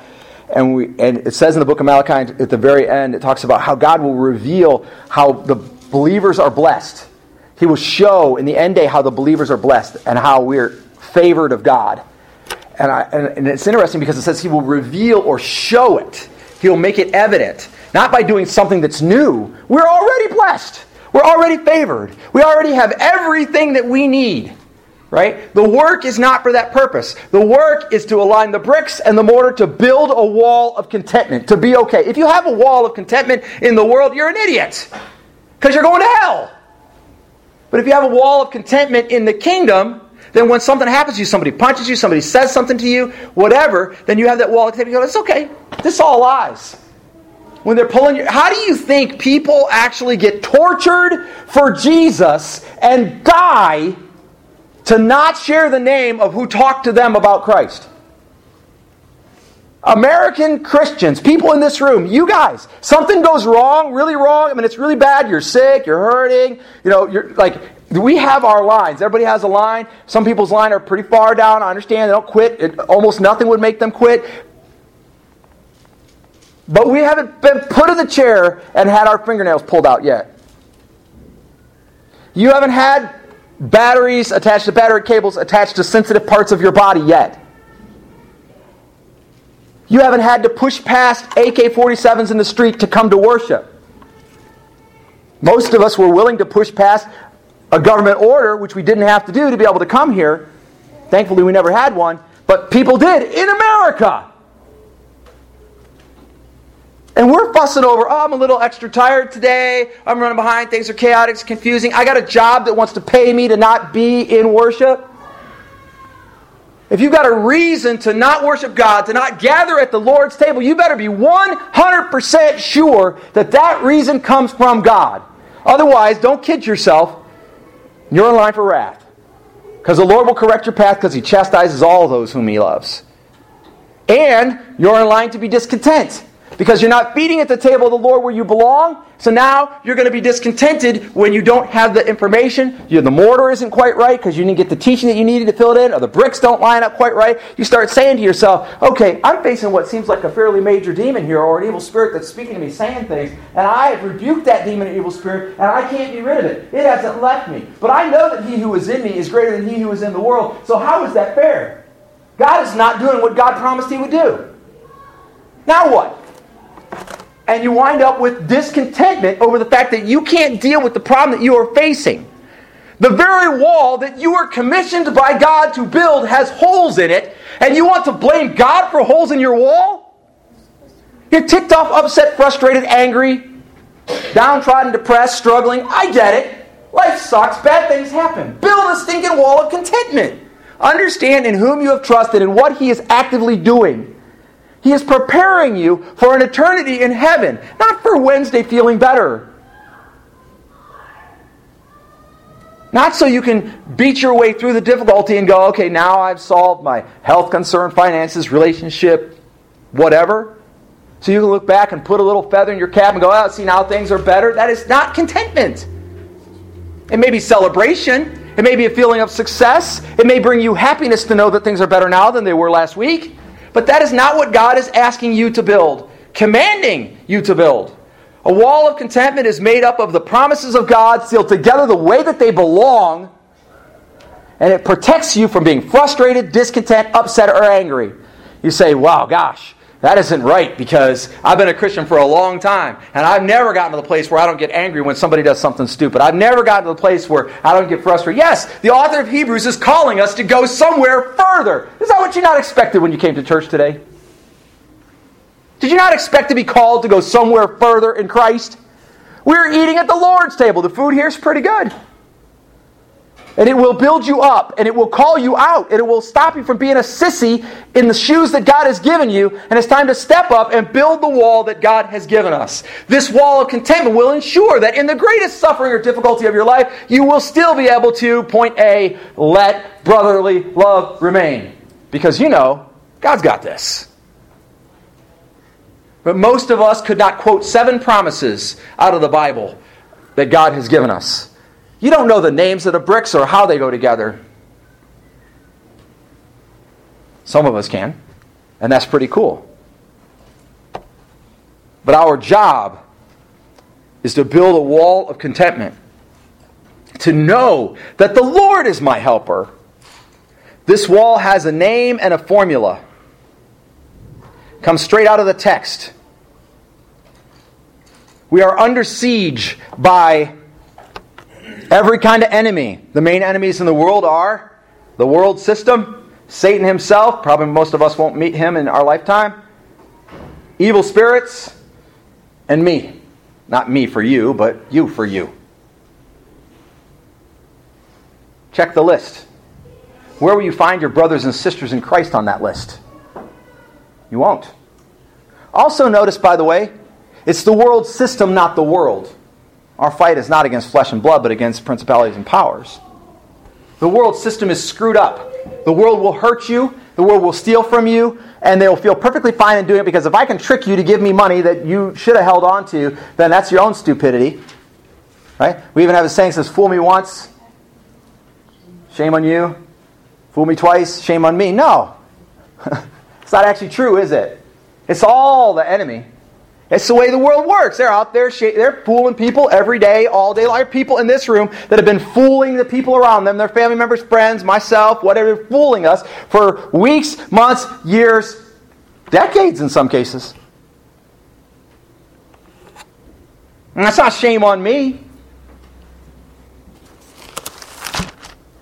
And we and it says in the book of Malachi at the very end, it talks about how God will reveal how the believers are blessed. He will show in the end day how the believers are blessed and how we're favored of God. And, I, and, and it's interesting because it says He will reveal or show it. He'll make it evident. Not by doing something that's new. We're already blessed. We're already favored. We already have everything that we need. Right? The work is not for that purpose. The work is to align the bricks and the mortar to build a wall of contentment, to be okay. If you have a wall of contentment in the world, you're an idiot, because you're going to hell. But if you have a wall of contentment in the kingdom, then when something happens to you, somebody punches you, somebody says something to you, whatever, then you have that wall of contentment. You go, it's okay. This is all lies. When they're pulling you, how do you think people actually get tortured for Jesus and die to not share the name of who talked to them about Christ? American Christians, people in this room, you guys, something goes wrong, really wrong. I mean, it's really bad. You're sick. You're hurting. You know, you're like, we have our lines. Everybody has a line. Some people's line are pretty far down. I understand they don't quit. It, almost nothing would make them quit. But we haven't been put in the chair and had our fingernails pulled out yet. You haven't had batteries attached to battery cables attached to sensitive parts of your body yet. You haven't had to push past A K forty-sevens in the street to come to worship. Most of us were willing to push past a government order, which we didn't have to do to be able to come here. Thankfully, we never had one, but people did in America. And we're fussing over, oh, I'm a little extra tired today. I'm running behind. Things are chaotic. It's confusing. I got a job that wants to pay me to not be in worship. If you've got a reason to not worship God, to not gather at the Lord's table, you better be one hundred percent sure that that reason comes from God. Otherwise, don't kid yourself. You're in line for wrath. Because the Lord will correct your path, because He chastises all those whom He loves. And you're in line to be discontent, because you're not feeding at the table of the Lord where you belong. So now you're going to be discontented when you don't have the information. You, the mortar isn't quite right because you didn't get the teaching that you needed to fill it in, or the bricks don't line up quite right. You start saying to yourself, okay, I'm facing what seems like a fairly major demon here, or an evil spirit that's speaking to me, saying things, and I have rebuked that demon and evil spirit, and I can't be rid of it. It hasn't left me. But I know that he who is in me is greater than he who is in the world. So how is that fair? God is not doing what God promised He would do. Now what? And you wind up with discontentment over the fact that you can't deal with the problem that you are facing. The very wall that you were commissioned by God to build has holes in it, and you want to blame God for holes in your wall? You're ticked off, upset, frustrated, angry, downtrodden, depressed, struggling. I get it. Life sucks. Bad things happen. Build a stinking wall of contentment. Understand in whom you have trusted and what He is actively doing. He is preparing you for an eternity in heaven, not for Wednesday feeling better. Not so you can beat your way through the difficulty and go, okay, now I've solved my health concern, finances, relationship, whatever. So you can look back and put a little feather in your cap and go, oh, see, now things are better. That is not contentment. It may be celebration. It may be a feeling of success. It may bring you happiness to know that things are better now than they were last week. But that is not what God is asking you to build, commanding you to build. A wall of contentment is made up of the promises of God sealed together the way that they belong, and it protects you from being frustrated, discontent, upset, or angry. You say, wow, gosh, that isn't right because I've been a Christian for a long time and I've never gotten to the place where I don't get angry when somebody does something stupid. I've never gotten to the place where I don't get frustrated. Yes, the author of Hebrews is calling us to go somewhere further. Is that what you not expected when you came to church today? Did you not expect to be called to go somewhere further in Christ? We're eating at the Lord's table. The food here is pretty good. And it will build you up, and it will call you out, and it will stop you from being a sissy in the shoes that God has given you, and it's time to step up and build the wall that God has given us. This wall of contentment will ensure that in the greatest suffering or difficulty of your life, you will still be able to, point A, let brotherly love remain. Because you know, God's got this. But most of us could not quote seven promises out of the Bible that God has given us. You don't know the names of the bricks or how they go together. Some of us can, and that's pretty cool. But our job is to build a wall of contentment, to know that the Lord is my helper. This wall has a name and a formula. It comes straight out of the text. We are under siege by every kind of enemy. The main enemies in the world are the world system, Satan himself, probably most of us won't meet him in our lifetime, evil spirits, and me. Not me for you, but you for you. Check the list. Where will you find your brothers and sisters in Christ on that list? You won't. Also notice, by the way, it's the world system, not the world. Our fight is not against flesh and blood, but against principalities and powers. The world system is screwed up. The world will hurt you. The world will steal from you. And they'll feel perfectly fine in doing it because if I can trick you to give me money that you should have held on to, then that's your own stupidity. Right? We even have a saying that says, fool me once, shame on you. Fool me twice, shame on me. No. It's not actually true, is it? It's all the enemy. It's the way the world works. They're out there, they're fooling people every day, all day. There are people in this room that have been fooling the people around them, their family members, friends, myself, whatever, fooling us for weeks, months, years, decades in some cases. And that's not shame on me.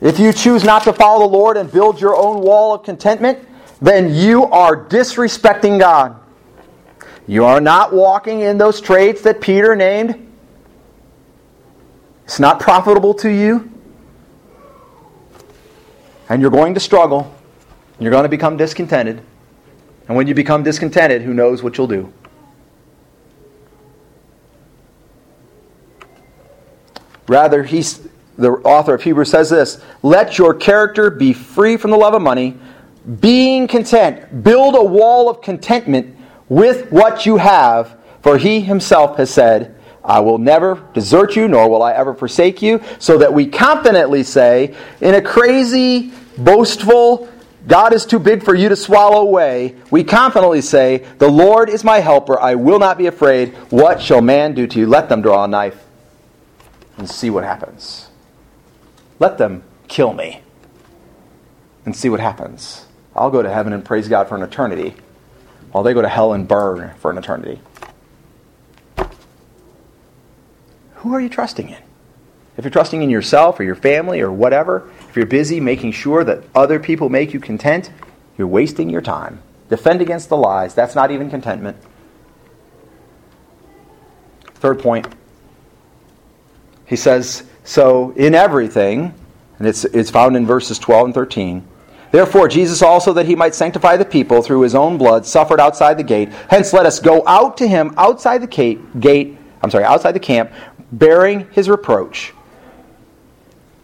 If you choose not to follow the Lord and build your own wall of contentment, then you are disrespecting God. You are not walking in those traits that Peter named. It's not profitable to you. And you're going to struggle. You're going to become discontented. And when you become discontented, who knows what you'll do? Rather, he's, the author of Hebrews says this, let your character be free from the love of money, being content. Build a wall of contentment with what you have, for he himself has said, I will never desert you, nor will I ever forsake you, so that we confidently say, in a crazy, boastful, God is too big for you to swallow away, we confidently say, the Lord is my helper, I will not be afraid, what shall man do to you? Let them draw a knife and see what happens. Let them kill me and see what happens. I'll go to heaven and praise God for an eternity, while they go to hell and burn for an eternity. Who are you trusting in? If you're trusting in yourself or your family or whatever, if you're busy making sure that other people make you content, you're wasting your time. Defend against the lies. That's not even contentment. Third point. He says, so in everything, and it's it's found in verses twelve and thirteen, therefore, Jesus also, that he might sanctify the people through his own blood, suffered outside the gate. Hence, let us go out to him outside the gate, I'm sorry, outside the camp, bearing his reproach.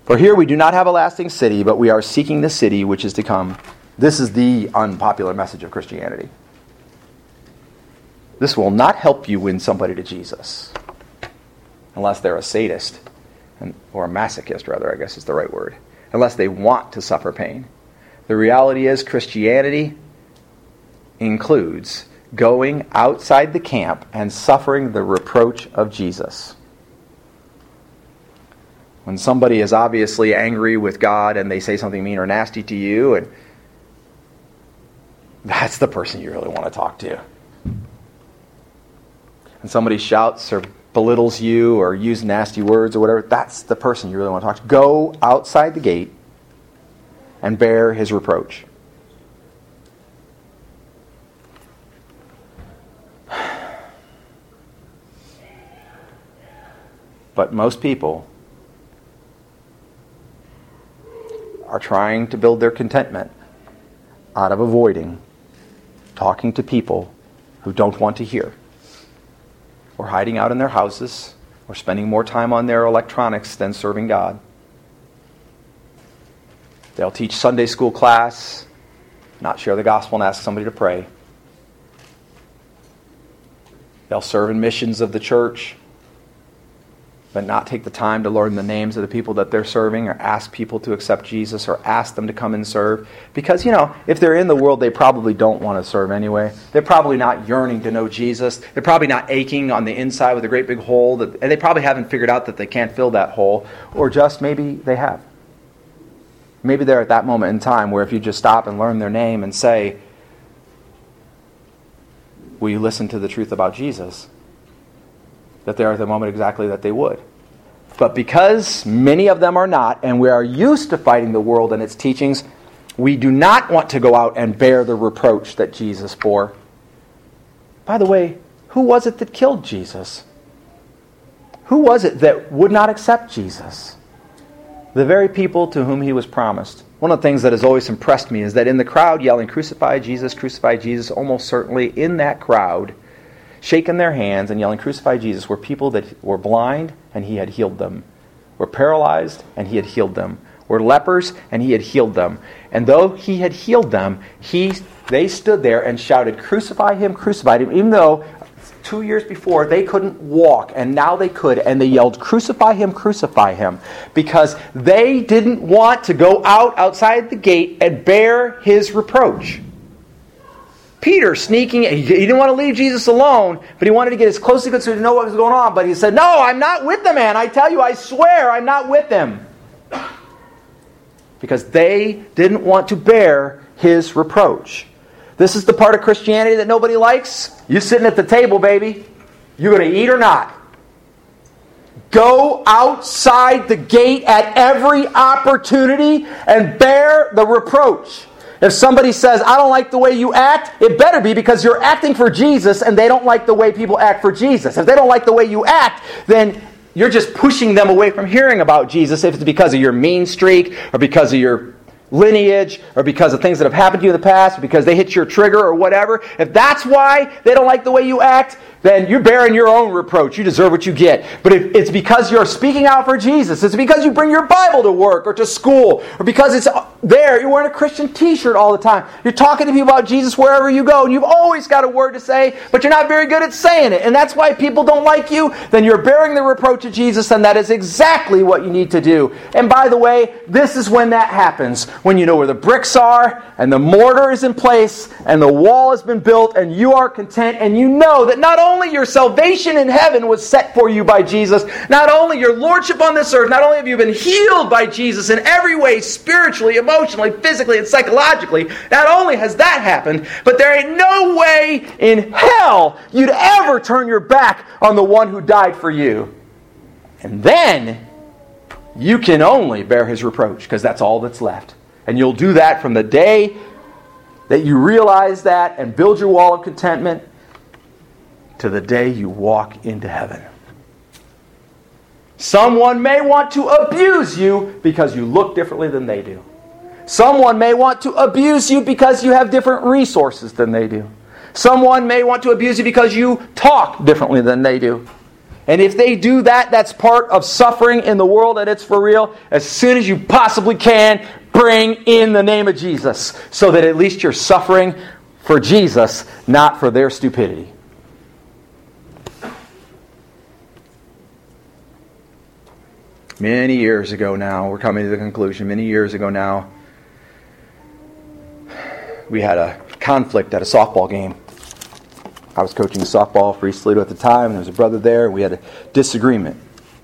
For here we do not have a lasting city, but we are seeking the city which is to come. This is the unpopular message of Christianity. This will not help you win somebody to Jesus, unless they're a sadist, or a masochist rather, I guess is the right word, unless they want to suffer pain. The reality is Christianity includes going outside the camp and suffering the reproach of Jesus. When somebody is obviously angry with God and they say something mean or nasty to you, and that's the person you really want to talk to. And somebody shouts or belittles you or uses nasty words or whatever, that's the person you really want to talk to. Go outside the gate and bear his reproach. But most people are trying to build their contentment out of avoiding talking to people who don't want to hear, or hiding out in their houses, or spending more time on their electronics than serving God. They'll teach Sunday school class, not share the gospel, and ask somebody to pray. They'll serve in missions of the church, but not take the time to learn the names of the people that they're serving, or ask people to accept Jesus, or ask them to come and serve. Because, you know, if they're in the world, they probably don't want to serve anyway. They're probably not yearning to know Jesus. They're probably not aching on the inside with a great big hole, that, and they probably haven't figured out that they can't fill that hole, or just maybe they have. Maybe they're at that moment in time where if you just stop and learn their name and say, will you listen to the truth about Jesus? That they are at the moment exactly that they would. But because many of them are not, and we are used to fighting the world and its teachings, we do not want to go out and bear the reproach that Jesus bore. By the way, who was it that killed Jesus? Who was it that would not accept Jesus? The very people to whom he was promised. One of the things that has always impressed me is that in the crowd yelling, "Crucify Jesus, crucify Jesus," almost certainly in that crowd, shaking their hands and yelling, "Crucify Jesus," were people that were blind and he had healed them, were paralyzed and he had healed them, were lepers and he had healed them. And though he had healed them, he they stood there and shouted, "Crucify him, crucify him," even though two years before they couldn't walk and now they could, and they yelled, "Crucify him, crucify him," because they didn't want to go out outside the gate and bear his reproach. Peter sneaking, he didn't want to leave Jesus alone, but he wanted to get as close as he could so he didn't know what was going on. But he said, "No, I'm not with the man. I tell you, I swear I'm not with him." Because they didn't want to bear his reproach. This is the part of Christianity that nobody likes. You're sitting at the table, baby. You're going to eat or not. Go outside the gate at every opportunity and bear the reproach. If somebody says, "I don't like the way you act," it better be because you're acting for Jesus and they don't like the way people act for Jesus. If they don't like the way you act, then you're just pushing them away from hearing about Jesus, if it's because of your mean streak or because of your lineage or because of things that have happened to you in the past, or because they hit your trigger or whatever. If that's why they don't like the way you act, then you're bearing your own reproach. You deserve what you get. But if it's because you're speaking out for Jesus, it's because you bring your Bible to work or to school, or because it's there, you're wearing a Christian t-shirt all the time, you're talking to people about Jesus wherever you go, and you've always got a word to say, but you're not very good at saying it, and that's why people don't like you, then you're bearing the reproach of Jesus, and that is exactly what you need to do. And by the way, this is when that happens, when you know where the bricks are, and the mortar is in place, and the wall has been built, and you are content, and you know that not only Not only your salvation in heaven was set for you by Jesus, not only your lordship on this earth, not only have you been healed by Jesus in every way, spiritually, emotionally, physically, and psychologically, not only has that happened, but there ain't no way in hell you'd ever turn your back on the one who died for you. And then you can only bear his reproach, because that's all that's left. And you'll do that from the day that you realize that and build your wall of contentment to the day you walk into heaven. Someone may want to abuse you because you look differently than they do. Someone may want to abuse you because you have different resources than they do. Someone may want to abuse you because you talk differently than they do. And if they do that, that's part of suffering in the world, and it's for real. As soon as you possibly can, bring in the name of Jesus, so that at least you're suffering for Jesus, not for their stupidity. many years ago now, we're coming to the conclusion, many years ago now, we had a conflict at a softball game. I was coaching softball for East Toledo at the time, and there was a brother there. We had a disagreement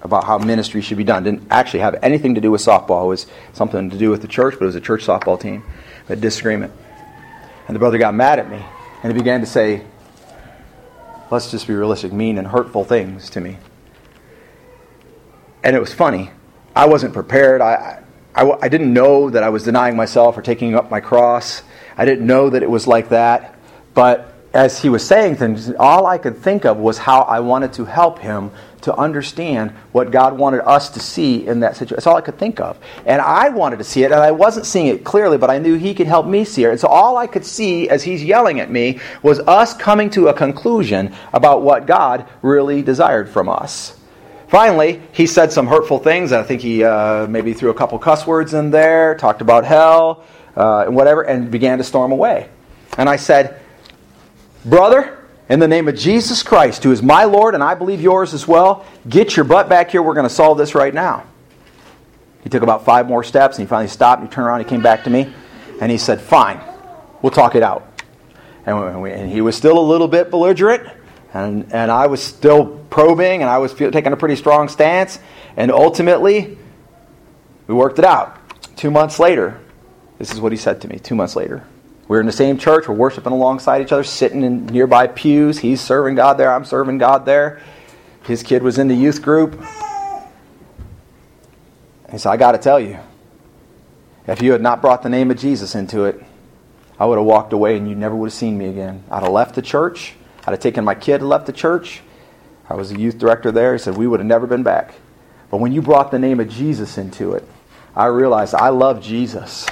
about how ministry should be done. Didn't actually have anything to do with softball. It was something to do with the church, but it was a church softball team. A disagreement. And the brother got mad at me, and he began to say, let's just be realistic, mean and hurtful things to me. And it was funny. I wasn't prepared. I, I, I didn't know that I was denying myself or taking up my cross. I didn't know that it was like that. But as he was saying things, all I could think of was how I wanted to help him to understand what God wanted us to see in that situation. That's all I could think of. And I wanted to see it, and I wasn't seeing it clearly, but I knew he could help me see it. And so all I could see as he's yelling at me was us coming to a conclusion about what God really desired from us. Finally, he said some hurtful things. I think he uh, maybe threw a couple cuss words in there, talked about hell, uh, and whatever, and began to storm away. And I said, brother, in the name of Jesus Christ, who is my Lord, and I believe yours as well, get your butt back here. We're going to solve this right now. He took about five more steps, and he finally stopped, and he turned around, and he came back to me, and he said, fine, we'll talk it out. And, we, and he was still a little bit belligerent, and, and I was still probing, and I was feel, taking a pretty strong stance, and ultimately, we worked it out. Two months later, this is what he said to me, two months later. We're in the same church. We're worshiping alongside each other, sitting in nearby pews. He's serving God there. I'm serving God there. His kid was in the youth group. He said, I got to tell you, if you had not brought the name of Jesus into it, I would have walked away and you never would have seen me again. I'd have left the church. I'd have taken my kid and left the church. I was a youth director there. He said, we would have never been back. But when you brought the name of Jesus into it, I realized I love Jesus.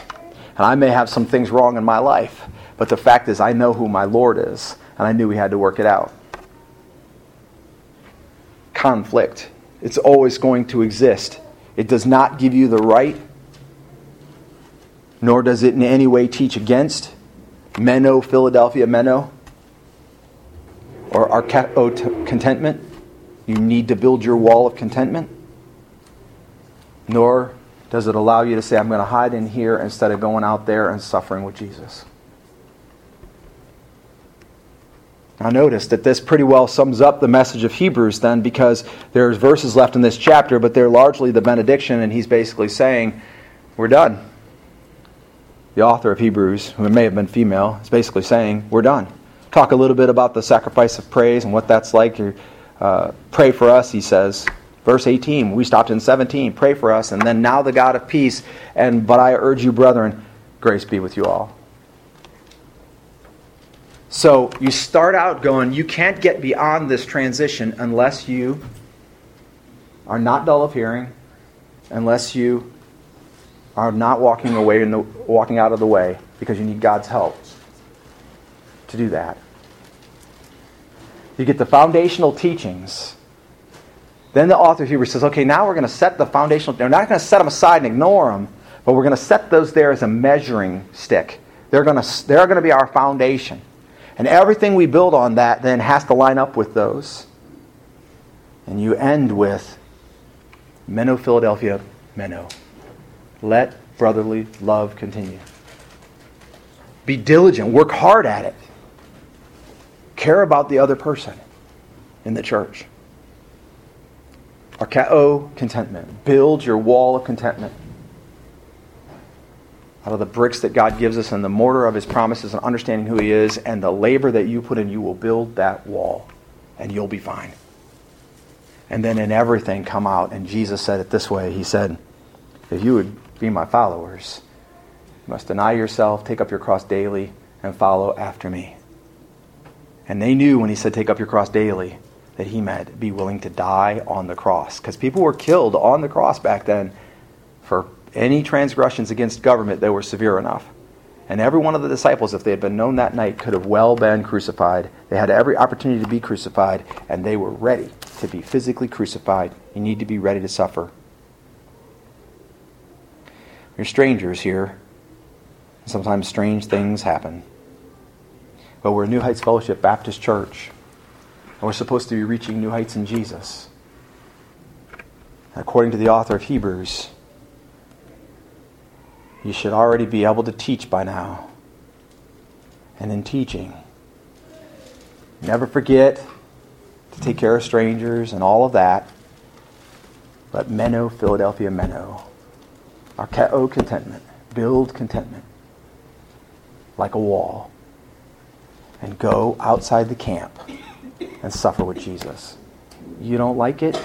And I may have some things wrong in my life, but the fact is I know who my Lord is, and I knew we had to work it out. Conflict. It's always going to exist. It does not give you the right, nor does it in any way teach against. Meno, Philadelphia, Meno, or archeo contentment. You need to build your wall of contentment. Nor does it allow you to say, I'm going to hide in here instead of going out there and suffering with Jesus? Now notice that this pretty well sums up the message of Hebrews then, because there's verses left in this chapter, but they're largely the benediction, and he's basically saying, we're done. The author of Hebrews, who may have been female, is basically saying, we're done. Talk a little bit about the sacrifice of praise and what that's like. Uh, pray for us, he says. Verse eighteen, we stopped in seventeen, pray for us, and then now the God of peace, and but I urge you, brethren, grace be with you all. So you start out going, you can't get beyond this transition unless you are not dull of hearing, unless you are not walking away and walking out of the way, because you need God's help to do that. You get the foundational teachings. Then the author of Hebrews says, okay, now we're going to set the foundational... We're not going to set them aside and ignore them, but we're going to set those there as a measuring stick. They're going to, they're going to be our foundation. And everything we build on that then has to line up with those. And you end with, Menno, Philadelphia, Menno. Let brotherly love continue. Be diligent. Work hard at it. Care about the other person in the church. Archeo contentment. Build your wall of contentment out of the bricks that God gives us and the mortar of His promises and understanding who He is and the labor that you put in. You will build that wall and you'll be fine. And then in everything come out. And Jesus said it this way. He said, if you would be my followers, you must deny yourself, take up your cross daily, and follow after me. And they knew when He said take up your cross daily that He meant be willing to die on the cross. Because people were killed on the cross back then for any transgressions against government that were severe enough. And every one of the disciples, if they had been known that night, could have well been crucified. They had every opportunity to be crucified, and they were ready to be physically crucified. You need to be ready to suffer. We're strangers here. Sometimes strange things happen. But we're New Heights Fellowship Baptist Church. And we're supposed to be reaching new heights in Jesus. according to the author of Hebrews, you should already be able to teach by now. And in teaching, never forget to take care of strangers and all of that. But Menno, Philadelphia Menno, arkeo contentment, build contentment like a wall, and go outside the camp and suffer with Jesus. You don't like it?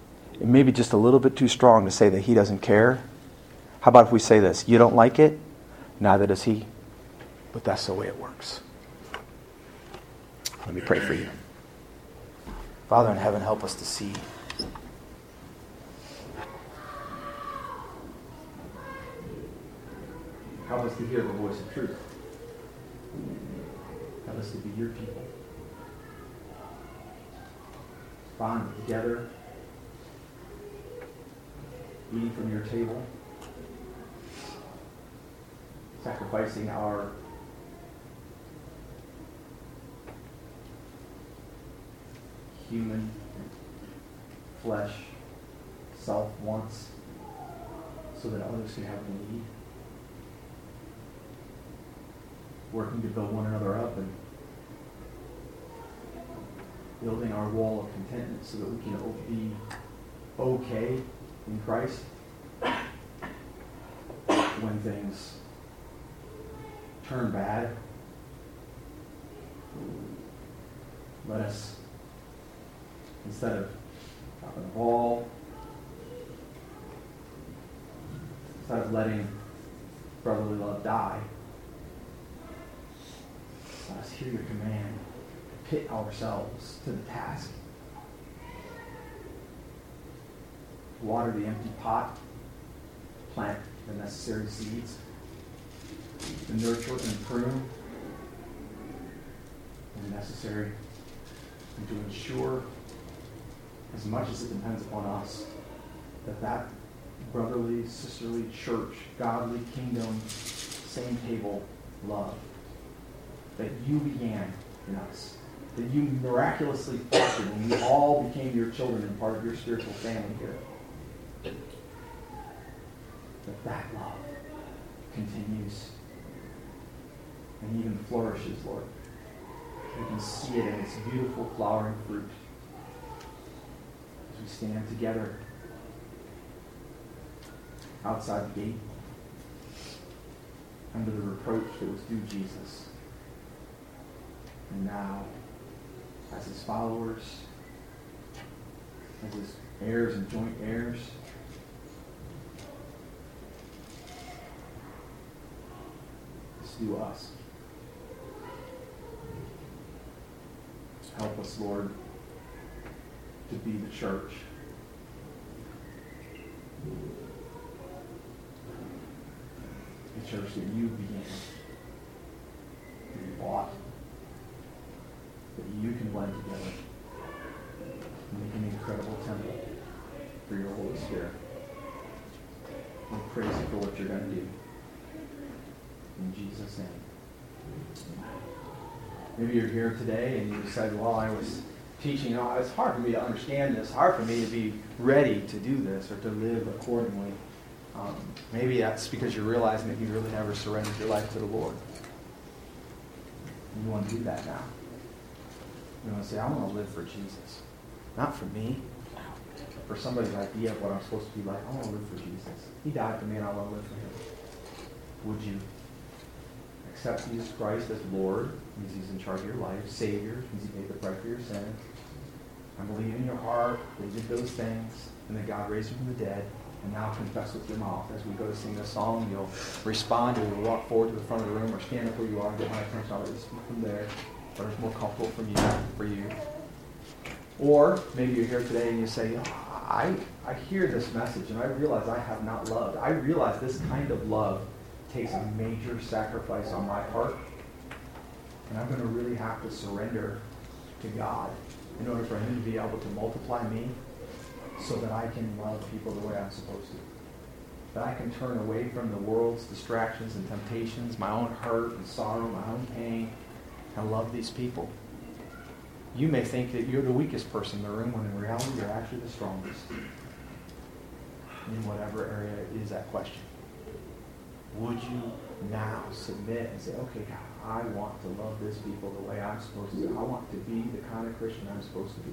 It may be just a little bit too strong to say that he doesn't care. How about if we say this? You don't like it? Neither does he. But that's the way it works. Let me pray for you. Father in heaven, help us to see. Help us to hear the voice of truth. Help us to be your people. Bond together. Eating from your table. Sacrificing our human flesh, self wants, so that others can have a need. Working to build one another up and building our wall of contentment so that we can be okay in Christ when things turn bad. Let us, instead of dropping the ball, instead of letting brotherly love die, let us hear your command, pit ourselves to the task. Water the empty pot, plant the necessary seeds, and nurture and prune when necessary, and to ensure, as much as it depends upon us, that that brotherly, sisterly, church, godly, kingdom, same table love that you began in us, that you miraculously fostered when we all became your children and part of your spiritual family here, that that love continues and even flourishes, Lord. We can see it in its beautiful flowering fruit as we stand together outside the gate under the reproach that was due Jesus. And now, as his followers, as his heirs and joint heirs, it's due us. Help us, Lord, to be the church. The church that you began, that you bought, that you can blend together and make an incredible temple for your Holy Spirit. We praise you for what you're going to do. In Jesus' name. Maybe you're here today and you decide, well, I was teaching. You know, it's hard for me to understand this. Hard for me to be ready to do this or to live accordingly. Um, maybe that's because you're realizing that you really never surrendered your life to the Lord. You want to do that now. You want to say, I want to live for Jesus. Not for me. For somebody's idea of what I'm supposed to be like. I want to live for Jesus. He died for me and I want to live for him. Would you accept Jesus Christ as Lord? Means he's in charge of your life. Savior. Means he paid the price for your sin. I believe in your heart that he did those things and that God raised him from the dead. And now confess with your mouth. As we go to sing this song, you'll respond. You'll walk forward to the front of the room or stand up where you are and get my attention on it from there. Or it's more comfortable from you, for you. Or maybe you're here today and you say, oh, I, I hear this message and I realize I have not loved. I realize this kind of love takes a major sacrifice on my part. And I'm going to really have to surrender to God in order for him to be able to multiply me so that I can love people the way I'm supposed to. That I can turn away from the world's distractions and temptations, my own hurt and sorrow, my own pain, and love these people. you may think that you're the weakest person in the room, when in reality you're actually the strongest in whatever area is that question. Would you now submit and say, okay, God, I want to love these people the way I'm supposed to. I want to be the kind of Christian I'm supposed to be.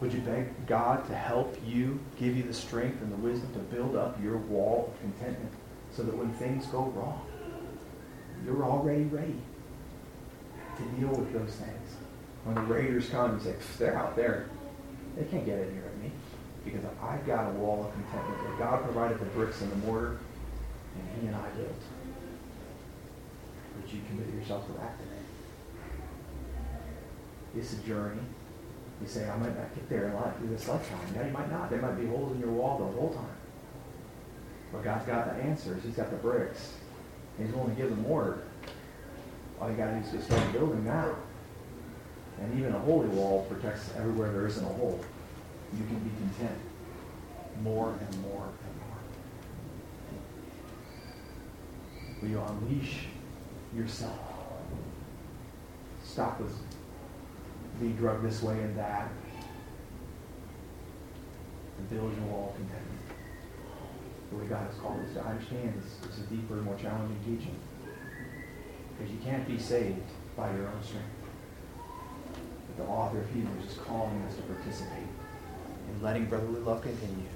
Would you beg God to help you, give you the strength and the wisdom to build up your wall of contentment so that when things go wrong, you're already ready to deal with those things. When the raiders come, you say, they're out there. They can't get in here at me because I've got a wall of contentment that God provided the bricks and the mortar and He and I built. Would you commit yourself to that today? It's a journey. You say, I might not get there in life through this lifetime. Yeah, you might not. There might be holes in your wall the whole time. But God's got the answers. He's got the bricks. He's willing to give the mortar. All you got to do is just start building now. And even a holy wall protects everywhere there isn't a hole. You can be content more and more and more. Will you unleash yourself? Stop with be drugged this way and that, and build your wall of contentment. The way God has called us to understand is, is a deeper and more challenging teaching. Because you can't be saved by your own strength. But the author of Hebrews is calling us to participate in letting brotherly love continue,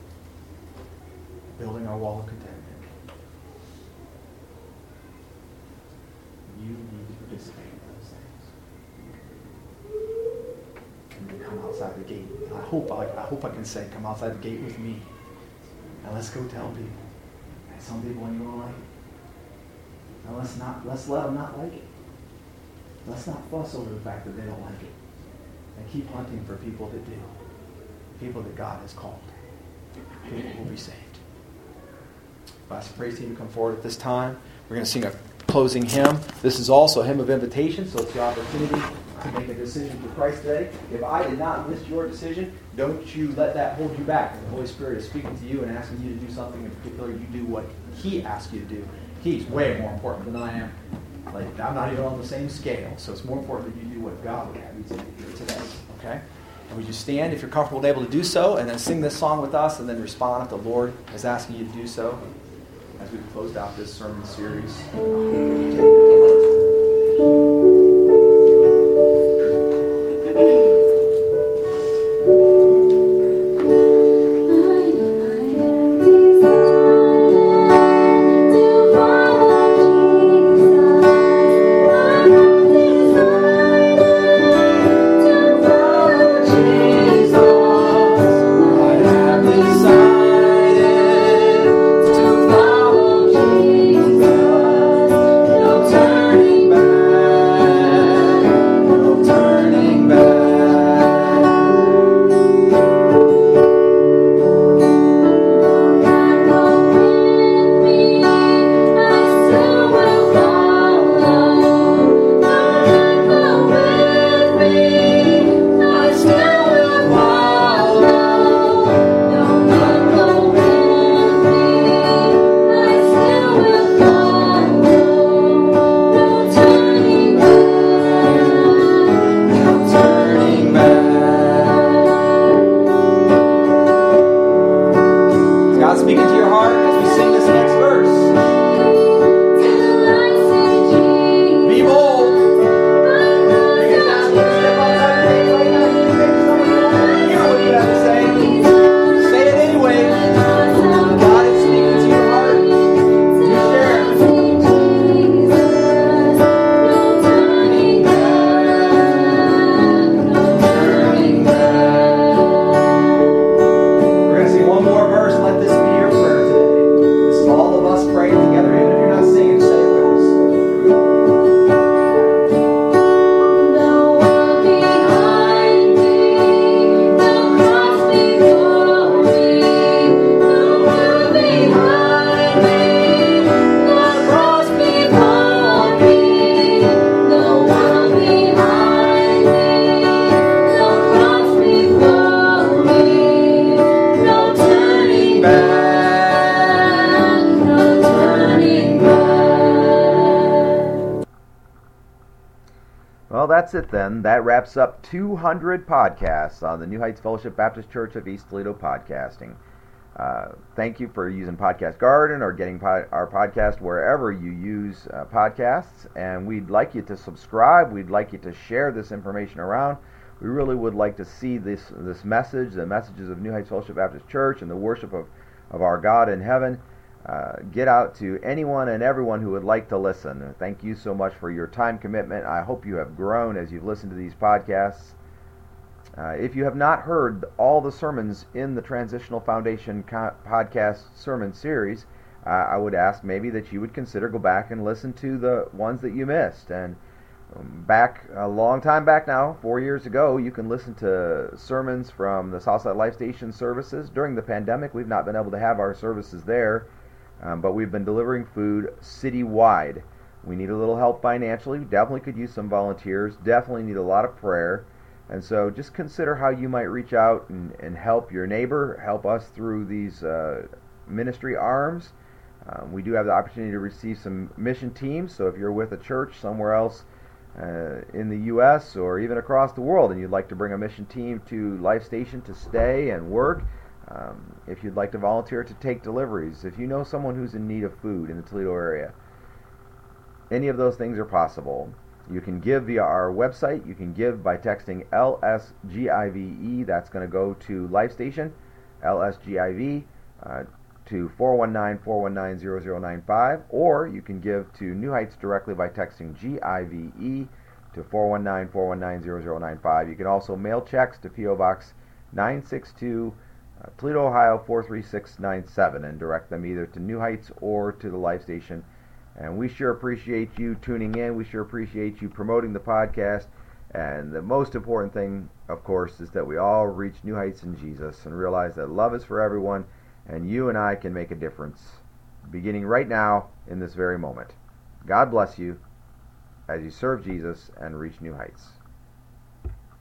building our wall of contentment. You need to participate. Come outside the gate. I hope I, I hope I can say, come outside the gate with me. And let's go tell people. And some people ain't gonna like it. And let's not let's let them not like it. Let's not fuss over the fact that they don't like it. And keep hunting for people that do. People that God has called. People will be saved. Last praise team, come forward at this time. We're gonna sing a closing hymn. This is also a hymn of invitation, so it's the opportunity to make a decision for Christ today. If I did not list your decision, don't you let that hold you back. The Holy Spirit is speaking to you and asking you to do something in particular. You do what He asks you to do. He's way more important than I am. Like, I'm not even on the same scale, so it's more important that you do what God would have you to do today. Okay? And would you stand if you're comfortable and able to do so, and then sing this song with us, and then respond if the Lord is asking you to do so as we've closed out this sermon series. Small that's it then. That wraps up two hundred podcasts on the New Heights Fellowship Baptist Church of East Toledo podcasting. Uh, thank you for using Podcast Garden or getting pod- our podcast wherever you use uh, podcasts. And we'd like you to subscribe. We'd like you to share this information around. We really would like to see this this message, the messages of New Heights Fellowship Baptist Church and the worship of, of our God in heaven, uh, get out to anyone and everyone who would like to listen. Thank you so much for your time commitment. I hope you have grown as you've listened to these podcasts. Uh, if you have not heard all the sermons in the Transitional Foundation co- podcast sermon series, uh, I would ask maybe that you would consider go back and listen to the ones that you missed. And back a long time back now, four years ago, you can listen to sermons from the Southside Life Station services. During the pandemic, we've not been able to have our services there, um, but we've been delivering food citywide. We need a little help financially. We definitely could use some volunteers. Definitely need a lot of prayer. And so just consider how you might reach out and, and help your neighbor, help us through these uh, ministry arms. Um, we do have the opportunity to receive some mission teams, so if you're with a church somewhere else, Uh, in the U S or even across the world, and you'd like to bring a mission team to Life Station to stay and work, um, if you'd like to volunteer to take deliveries, if you know someone who's in need of food in the Toledo area, any of those things are possible. You can give via our website. You can give by texting L S G I V E. That's going to go to Life Station, L S G I V, uh, to four one nine, four one nine, zero zero nine five, or you can give to New Heights directly by texting G I V E to four one nine, four one nine, zero zero nine five. You can also mail checks to P O Box nine sixty-two, uh, Toledo, Ohio four three six nine seven, and direct them either to New Heights or to the Life Station. And we sure appreciate you tuning in. We sure appreciate you promoting the podcast. And the most important thing, of course, is that we all reach new heights in Jesus and realize that love is for everyone. And you and I can make a difference, beginning right now in this very moment. God bless you as you serve Jesus and reach new heights.